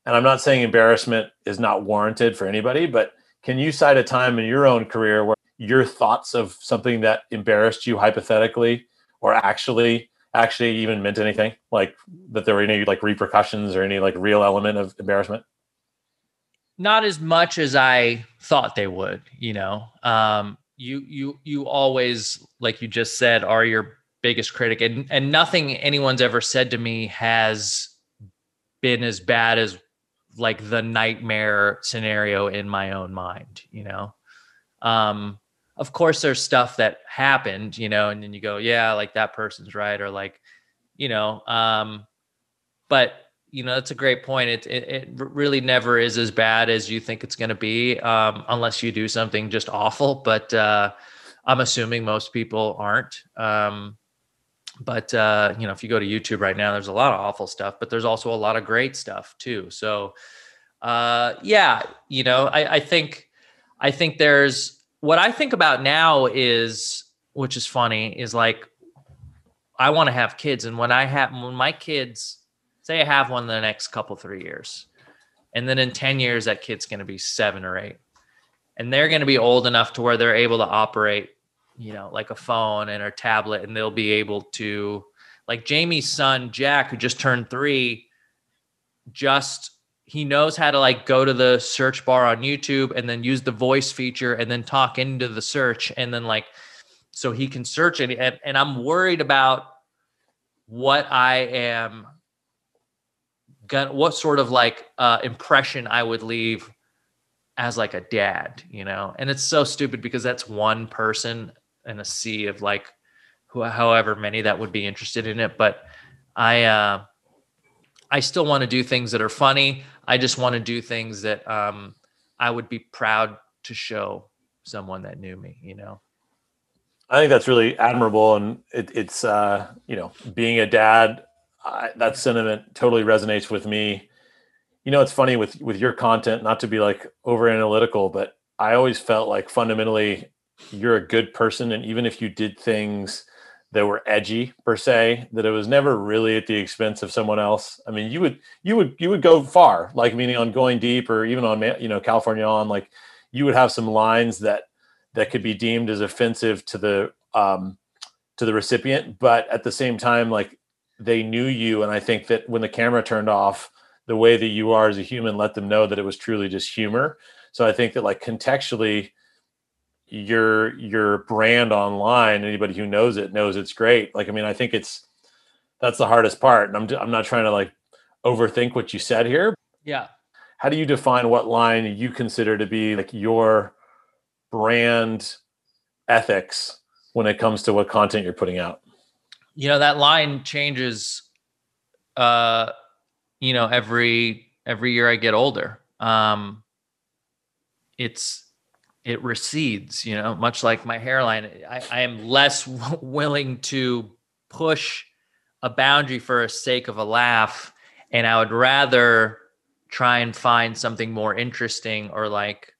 and I'm not saying embarrassment is not warranted for anybody, but can you cite a time in your own career where your thoughts of something that embarrassed you hypothetically or actually even meant anything, like that there were any like repercussions or any like real element of embarrassment? Not as much as I thought they would, you know. You always, like you just said, are your biggest critic, and nothing anyone's ever said to me has been as bad as like the nightmare scenario in my own mind, you know? Of course there's stuff that happened, you know, and then you go, yeah, like that person's right. Or like, you know, but you know, that's a great point. It really never is as bad as you think it's going to be, unless you do something just awful, but, I'm assuming most people aren't. But you know, if you go to YouTube right now, there's a lot of awful stuff, but there's also a lot of great stuff too. So, yeah, you know, I think there's, what I think about now is, which is funny, is like, I want to have kids. And when my kids, say I have one in the next 3 years, and then in 10 years, that kid's going to be 7 or 8, and they're going to be old enough to where they're able to operate, you know, like a phone and a tablet, and they'll be able to, like Jamie's son, Jack, who just turned 3, he knows how to like go to the search bar on YouTube and then use the voice feature and then talk into the search. And then like, so he can search it. And I'm worried about what sort of like impression I would leave as like a dad, you know? And it's so stupid because that's one person in a sea of like however many that would be interested in it. But I still want to do things that are funny. I just want to do things that I would be proud to show someone that knew me, you know? I think that's really admirable. And it's you know, being a dad, that sentiment totally resonates with me. You know, it's funny with your content, not to be like over analytical, but I always felt like fundamentally you're a good person. And even if you did things that were edgy per se, that it was never really at the expense of someone else. I mean, you would go far, like meaning on going deep or even on, you know, California On, like you would have some lines that could be deemed as offensive to the recipient. But at the same time, like they knew you. And I think that when the camera turned off, the way that you are as a human, let them know that it was truly just humor. So I think that, like, contextually, your brand online, anybody who knows it knows it's great. Like, I mean, I think that's the hardest part. And I'm not trying to, like, overthink what you said here. Yeah. How do you define what line you consider to be, like, your brand ethics when it comes to what content you're putting out? You know, that line changes, you know, every year I get older. It recedes, you know, much like my hairline. I am less willing to push a boundary for the sake of a laugh. And I would rather try and find something more interesting, or, like,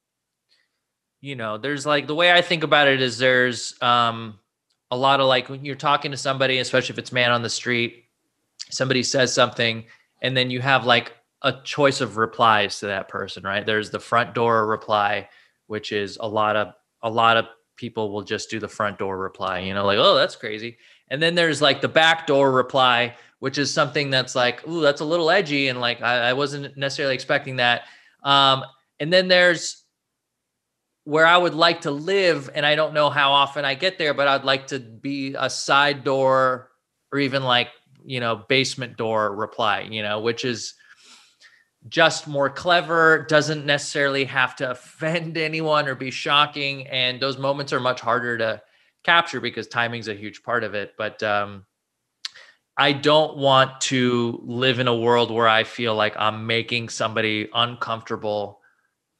you know, there's, like, the way I think about it is there's a lot of, like, when you're talking to somebody, especially if it's man on the street, somebody says something and then you have, like, a choice of replies to that person, right? There's the front door reply, which is a lot of people will just do the front door reply, you know, like, oh, that's crazy. And then there's, like, the back door reply, which is something that's like, ooh, that's a little edgy. And, like, I wasn't necessarily expecting that. And then there's where I would like to live. And I don't know how often I get there, but I'd like to be a side door, or even, like, you know, basement door reply, you know, which is just more clever, doesn't necessarily have to offend anyone or be shocking. And those moments are much harder to capture because timing's a huge part of it. But I don't want to live in a world where I feel like I'm making somebody uncomfortable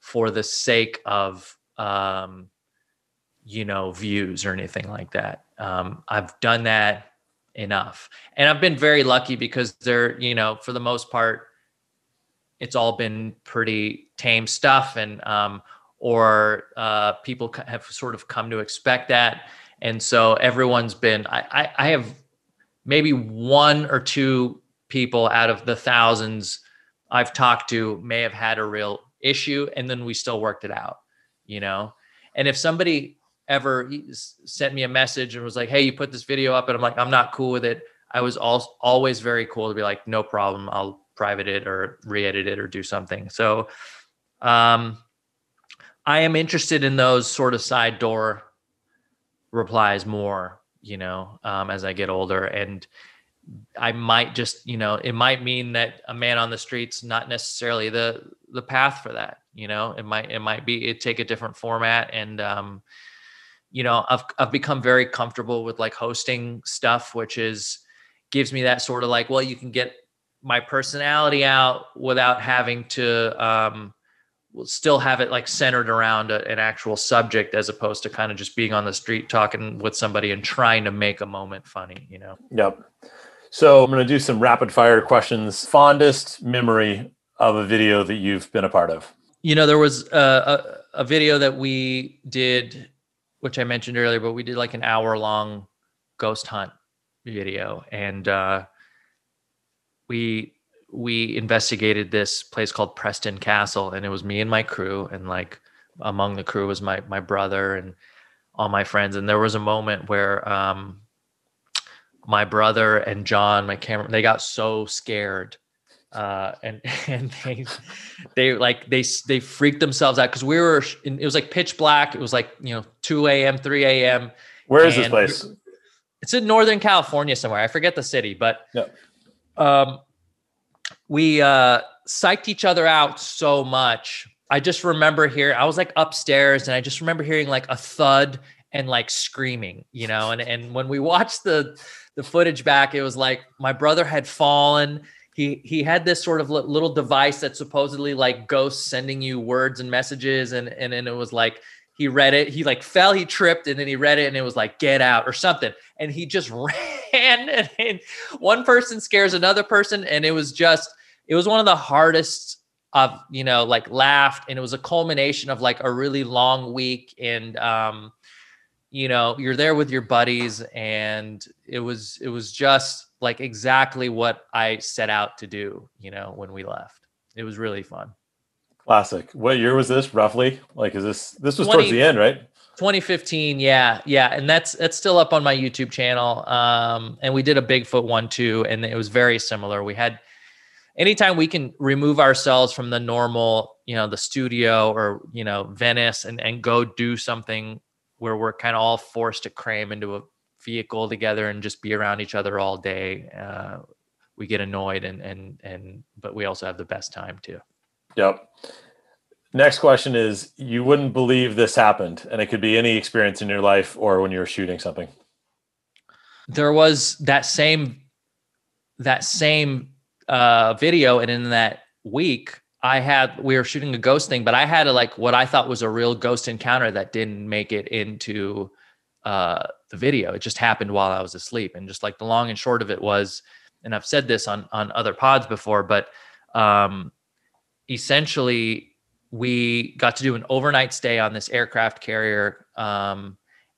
for the sake of, you know, views or anything like that. I've done that enough. And I've been very lucky because they're, you know, for the most part, it's all been pretty tame stuff, and or people have sort of come to expect that. And so everyone's been, I have maybe one or two people out of the thousands I've talked to may have had a real issue, and then we still worked it out, you know? And if somebody ever sent me a message and was like, hey, you put this video up, and I'm like, I'm not cool with it, I was always very cool to be like, no problem, I'll private it or re-edit it or do something. So I am interested in those sort of side door replies more, you know, as I get older. And I might just, you know, it might mean that a man on the street's not necessarily the path for that. You know, it might take a different format. And, you know, I've become very comfortable with, like, hosting stuff, which gives me that sort of, like, well, you can get my personality out without having to still have it, like, centered around an actual subject, as opposed to kind of just being on the street talking with somebody and trying to make a moment funny, you know? Yep. So I'm going to do some rapid fire questions. Fondest memory of a video that you've been a part of? You know, there was a video that we did, which I mentioned earlier, but we did, like, an hour long ghost hunt video. And, we investigated this place called Preston Castle, and it was me and my crew, and, like, among the crew was my brother and all my friends. And there was a moment where my brother and John, my cameraman, they got so scared, and they freaked themselves out because it was, like, pitch black. It was, like, you know, 2 a.m., 3 a.m. Where is this place? It's in Northern California somewhere. I forget the city, but. Yeah. We psyched each other out so much. I just remember I was, like, upstairs, and I just remember hearing, like, a thud and, like, screaming, you know, and when we watched the footage back, it was like my brother had fallen. He had this sort of little device that supposedly, like, ghosts sending you words and messages. And then it was like, he read it, he, like, fell, he tripped, and then he read it, and it was like, get out or something. And he just ran, and one person scares another person. And it was one of the hardest I've, you know, like, laughed. And it was a culmination of, like, a really long week. And, you know, you're there with your buddies, and it was just, like, exactly what I set out to do, you know, when we left. It was really fun. Classic. What year was this roughly? Like, is this was towards the end, right? 2015. Yeah. Yeah. And that's still up on my YouTube channel. And we did a Bigfoot one too. And it was very similar. We had, anytime we can remove ourselves from the normal, you know, the studio or, you know, Venice, and go do something where we're kind of all forced to cram into a vehicle together and just be around each other all day, we get annoyed and but we also have the best time too. Yep. Next question is, you wouldn't believe this happened, and it could be any experience in your life or when you were shooting something. There was that same video, and in that week we were shooting a ghost thing, but I had what I thought was a real ghost encounter that didn't make it into the video. It just happened while I was asleep, and just the long and short of it was, and I've said this on other pods before, but essentially we got to do an overnight stay on this aircraft carrier,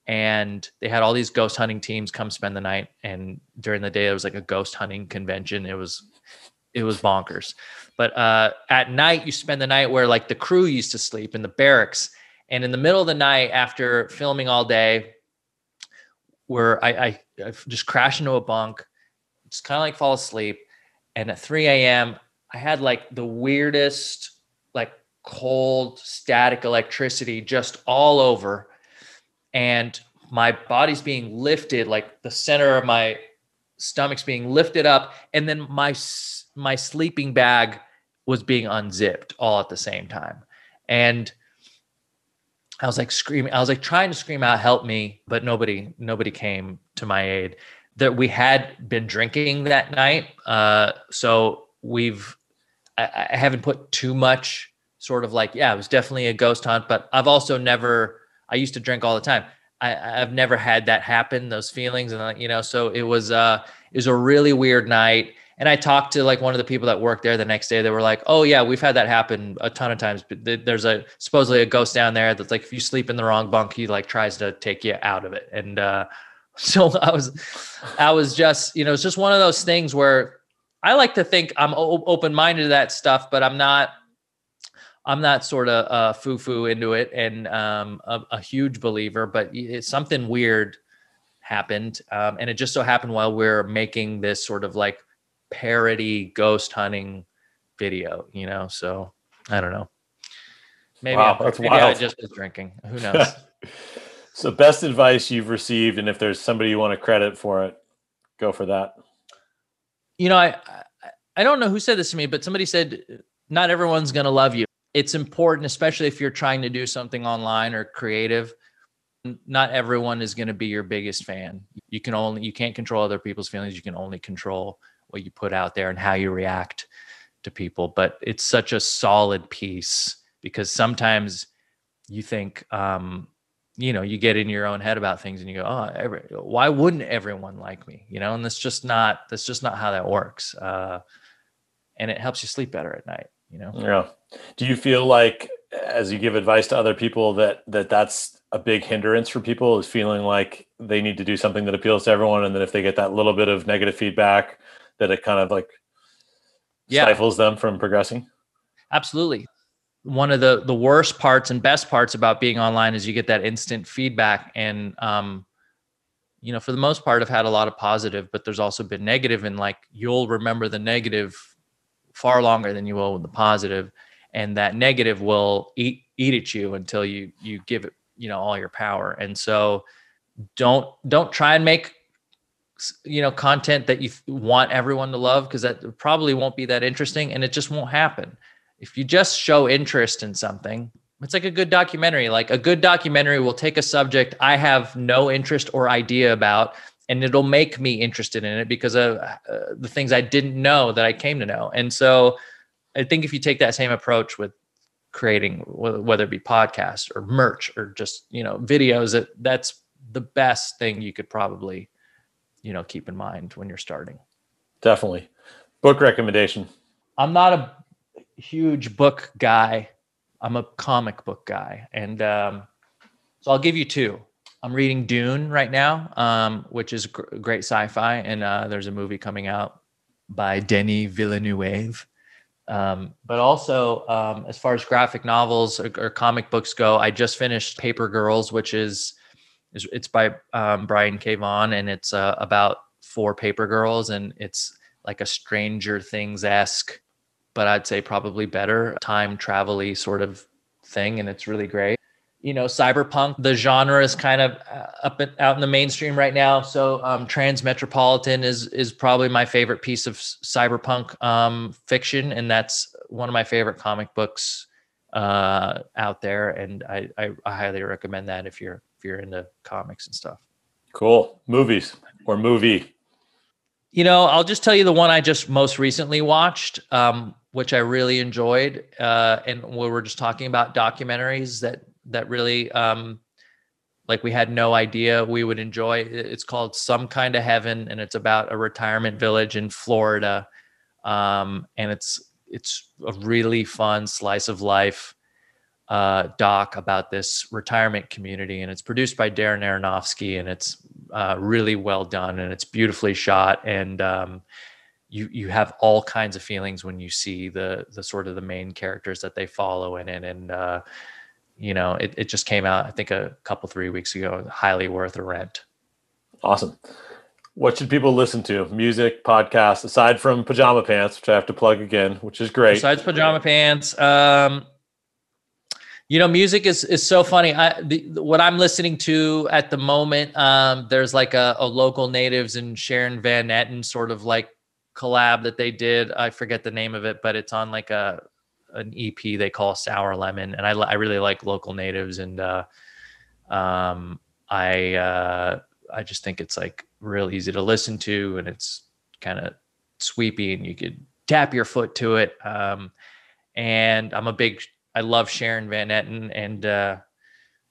and they had all these ghost hunting teams come spend the night. And during the day, it was a ghost hunting convention. It was bonkers. But at night, you spend the night where the crew used to sleep in the barracks. And in the middle of the night, after filming all day, where I just crash into a bunk, just kind of fall asleep. And at 3 a.m., I had the weirdest cold static electricity just all over, and my body's being lifted, the center of my stomach's being lifted up, and then my sleeping bag was being unzipped all at the same time, and I was screaming. I was trying to scream out, "Help me," but nobody came to my aid. That we had been drinking that night, so I haven't put too much. Sort of it was definitely a ghost hunt, but I've also never, I used to drink all the time. I've never had that happen, those feelings. And so it was a really weird night. And I talked to one of the people that worked there the next day. They were "Oh yeah, we've had that happen a ton of times. There's supposedly a ghost down there that's if you sleep in the wrong bunk, he tries to take you out of it." And, so I was just, it's just one of those things where I like to think I'm open-minded to that stuff, but I'm not sort of foo-foo into it, and a huge believer, but something weird happened. And it just so happened while we're making this sort of parody ghost hunting video, so I don't know. Maybe, wow, maybe I just was drinking. Who knows? So best advice you've received, and if there's somebody you want to credit for it, go for that. I don't know who said this to me, but somebody said, not everyone's going to love you. It's important, especially if you're trying to do something online or creative, not everyone is going to be your biggest fan. You can't control other people's feelings. You can only control what you put out there and how you react to people. But it's such a solid piece, because sometimes you think, you get in your own head about things and you go, "Oh, why wouldn't everyone like me?" And that's just not how that works. And it helps you sleep better at night. Yeah. Do you feel as you give advice to other people that's a big hindrance for people, is feeling like they need to do something that appeals to everyone, and then if they get that little bit of negative feedback, that it kind of stifles them from progressing? Absolutely. One of the worst parts and best parts about being online is you get that instant feedback, and for the most part I've had a lot of positive, but there's also been negative, and you'll remember the negative far longer than you will with the positive, and that negative will eat at you until you give it, all your power. And so don't try and make, content that you want everyone to love, because that probably won't be that interesting, and it just won't happen. If you just show interest in something, it's like a good documentary. A good documentary will take a subject I have no interest or idea about, and it'll make me interested in it because of the things I didn't know that I came to know. And so I think if you take that same approach with creating, whether it be podcasts or merch or just, videos, that's the best thing you could probably, keep in mind when you're starting. Definitely. Book recommendation. I'm not a huge book guy. I'm a comic book guy. And so I'll give you two. I'm reading Dune right now, which is great sci-fi. And there's a movie coming out by Denis Villeneuve. But also, as far as graphic novels or comic books go, I just finished Paper Girls, which it's by Brian K. Vaughan. And it's about 4 paper girls. And it's like a Stranger Things-esque but I'd say probably better time travel-y sort of thing. And it's really great. You know, cyberpunk, the genre is kind of up and out in the mainstream right now. So Transmetropolitan is probably my favorite piece of cyberpunk fiction. And that's one of my favorite comic books out there. And I highly recommend that if you're into comics and stuff. Cool. Movies or movie? You know, I'll just tell you the one I just most recently watched, which I really enjoyed. And we were just talking about documentaries that really, like, we had no idea we would enjoy. It's called Some Kind of Heaven, and it's about a retirement village in Florida. And it's a really fun slice of life doc about this retirement community. And it's produced by Darren Aronofsky, and it's really well done, and it's beautifully shot. And you have all kinds of feelings when you see the sort of the main characters that they follow in it. And you know, it just came out, I think, a couple, 3 weeks ago. Highly worth a rent. Awesome. What should people listen to? Music, podcasts, aside from Pajama Pants, which I have to plug again, which is great. Besides Pajama Pants, you know, music is so funny. What I'm listening to at the moment, there's like a Local Natives and Sharon Van Etten sort of like collab that they did. I forget the name of it, but it's on like an EP they call Sour Lemon. And I really like Local Natives. And I just think it's like real easy to listen to, and it's kind of sweepy and you could tap your foot to it. And I love Sharon Van Etten. And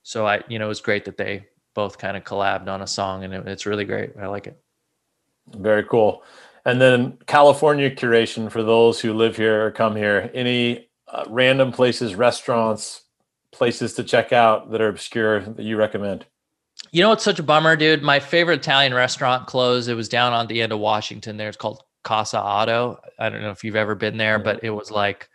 so you know, it was great that they both kind of collabed on a song, and it's really great. I like it. Very cool. And then California curation for those who live here or come here. Any random places, restaurants, places to check out that are obscure that you recommend? You know, it's such a bummer, dude. My favorite Italian restaurant closed. It was down on the end of Washington there. It's called Casa Otto. I don't know if you've ever been there, but it was like,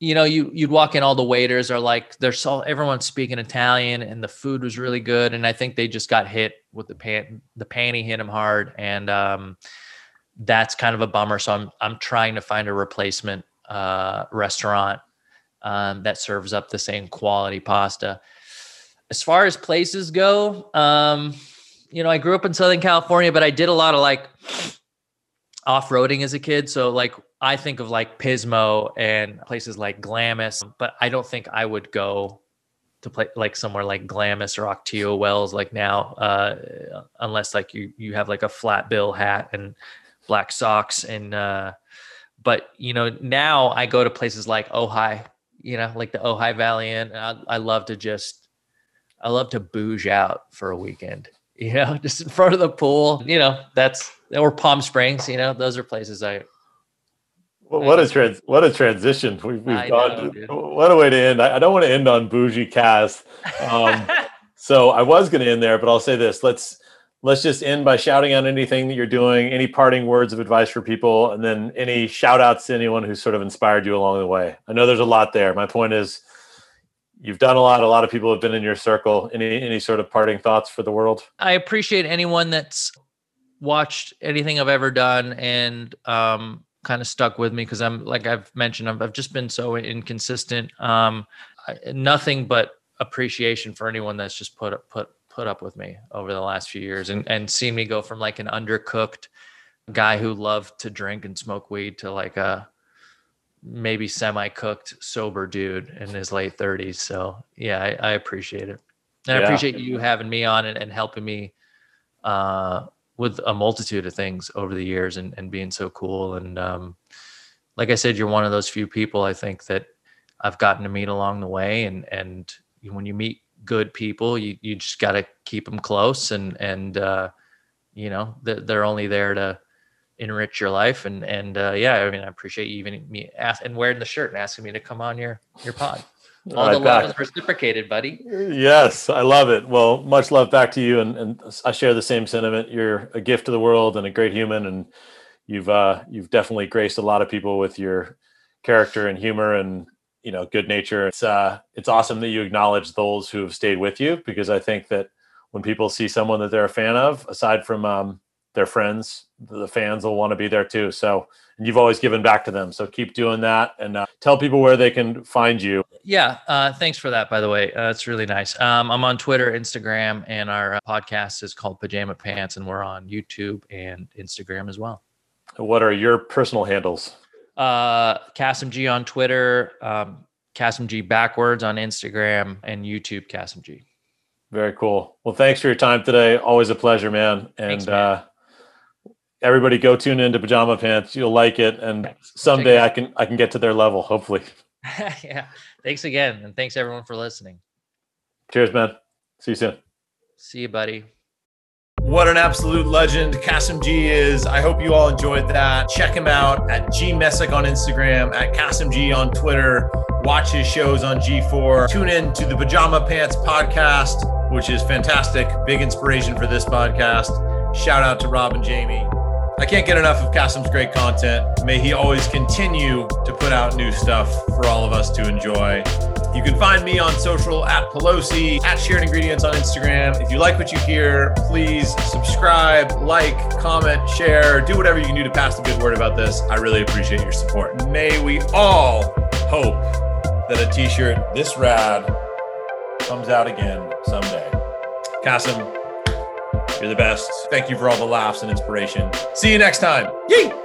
you know, you'd walk in, all the waiters are like, everyone's speaking Italian, and the food was really good. And I think they just got hit with the panty hit them hard. And, that's kind of a bummer. So I'm trying to find a replacement restaurant that serves up the same quality pasta. As far as places go, you know, I grew up in Southern California, but I did a lot of like off-roading as a kid. So like, I think of like Pismo and places like Glamis, but I don't think I would go to play like somewhere like Glamis or Ocotillo Wells like now, unless like you have like a flat bill hat and black socks. And but you know, now I go to places like Ojai, you know, like the Ojai Valley Inn, and I love to bouge out for a weekend, you know, just in front of the pool, you know. That's, or Palm Springs, you know, those are places I what a transition we've gone to. What a way to end. I don't want to end on bougie cast. So I was going to end there, but I'll say this. Let's just end by shouting out anything that you're doing, any parting words of advice for people, and then any shout outs to anyone who's sort of inspired you along the way. I know there's a lot there. My point is, you've done a lot of people have been in your circle. Any sort of parting thoughts for the world? I appreciate anyone that's watched anything I've ever done and kind of stuck with me, because I'm, like I've mentioned, I've just been so inconsistent. Nothing but appreciation for anyone that's just put up with me over the last few years and seen me go from like an undercooked guy who loved to drink and smoke weed to like a maybe semi-cooked sober dude in his late 30s. So yeah, I appreciate it. And yeah, I appreciate you having me on and helping me with a multitude of things over the years and being so cool. And like I said, you're one of those few people I think that I've gotten to meet along the way. And when you meet good people, you just got to keep them close, and you know, they're only there to enrich your life. And yeah, I mean, I appreciate you even me wearing the shirt and asking me to come on your pod. All right, the love is reciprocated, buddy. Yes, I love it. Well, much love back to you. And I share the same sentiment. You're a gift to the world and a great human. And you've definitely graced a lot of people with your character and humor and, you know, good nature. It's awesome that you acknowledge those who have stayed with you, because I think that when people see someone that they're a fan of, aside from their friends, the fans will want to be there too. So, and you've always given back to them. So keep doing that, and tell people where they can find you. Yeah. Thanks for that, by the way. It's really nice. I'm on Twitter, Instagram, and our podcast is called Pajama Pants, and we're on YouTube and Instagram as well. What are your personal handles? Kassem G on Twitter, Kassem G backwards on Instagram, and YouTube Kassem G. Very cool. Well, thanks for your time today. Always a pleasure, man. And thanks, man. Everybody go tune into Pajama Pants. You'll like it. And thanks. Someday I can get to their level, hopefully. Yeah. Thanks again. And thanks everyone for listening. Cheers, man. See you soon. See you, buddy. What an absolute legend Kassem G is. I hope you all enjoyed that. Check him out at gmessick on Instagram, at Kassem G on Twitter. Watch his shows on G4. Tune in to the Pajama Pants podcast, which is fantastic. Big inspiration for this podcast. Shout out to Rob and Jamie. I can't get enough of Kassem's great content. May he always continue to put out new stuff for all of us to enjoy. You can find me on social at Pelosi, at Shared Ingredients on Instagram. If you like what you hear, please subscribe, like, comment, share, do whatever you can do to pass the good word about this. I really appreciate your support. May we all hope that a t-shirt this rad comes out again someday. Kassem, you're the best. Thank you for all the laughs and inspiration. See you next time. Yay!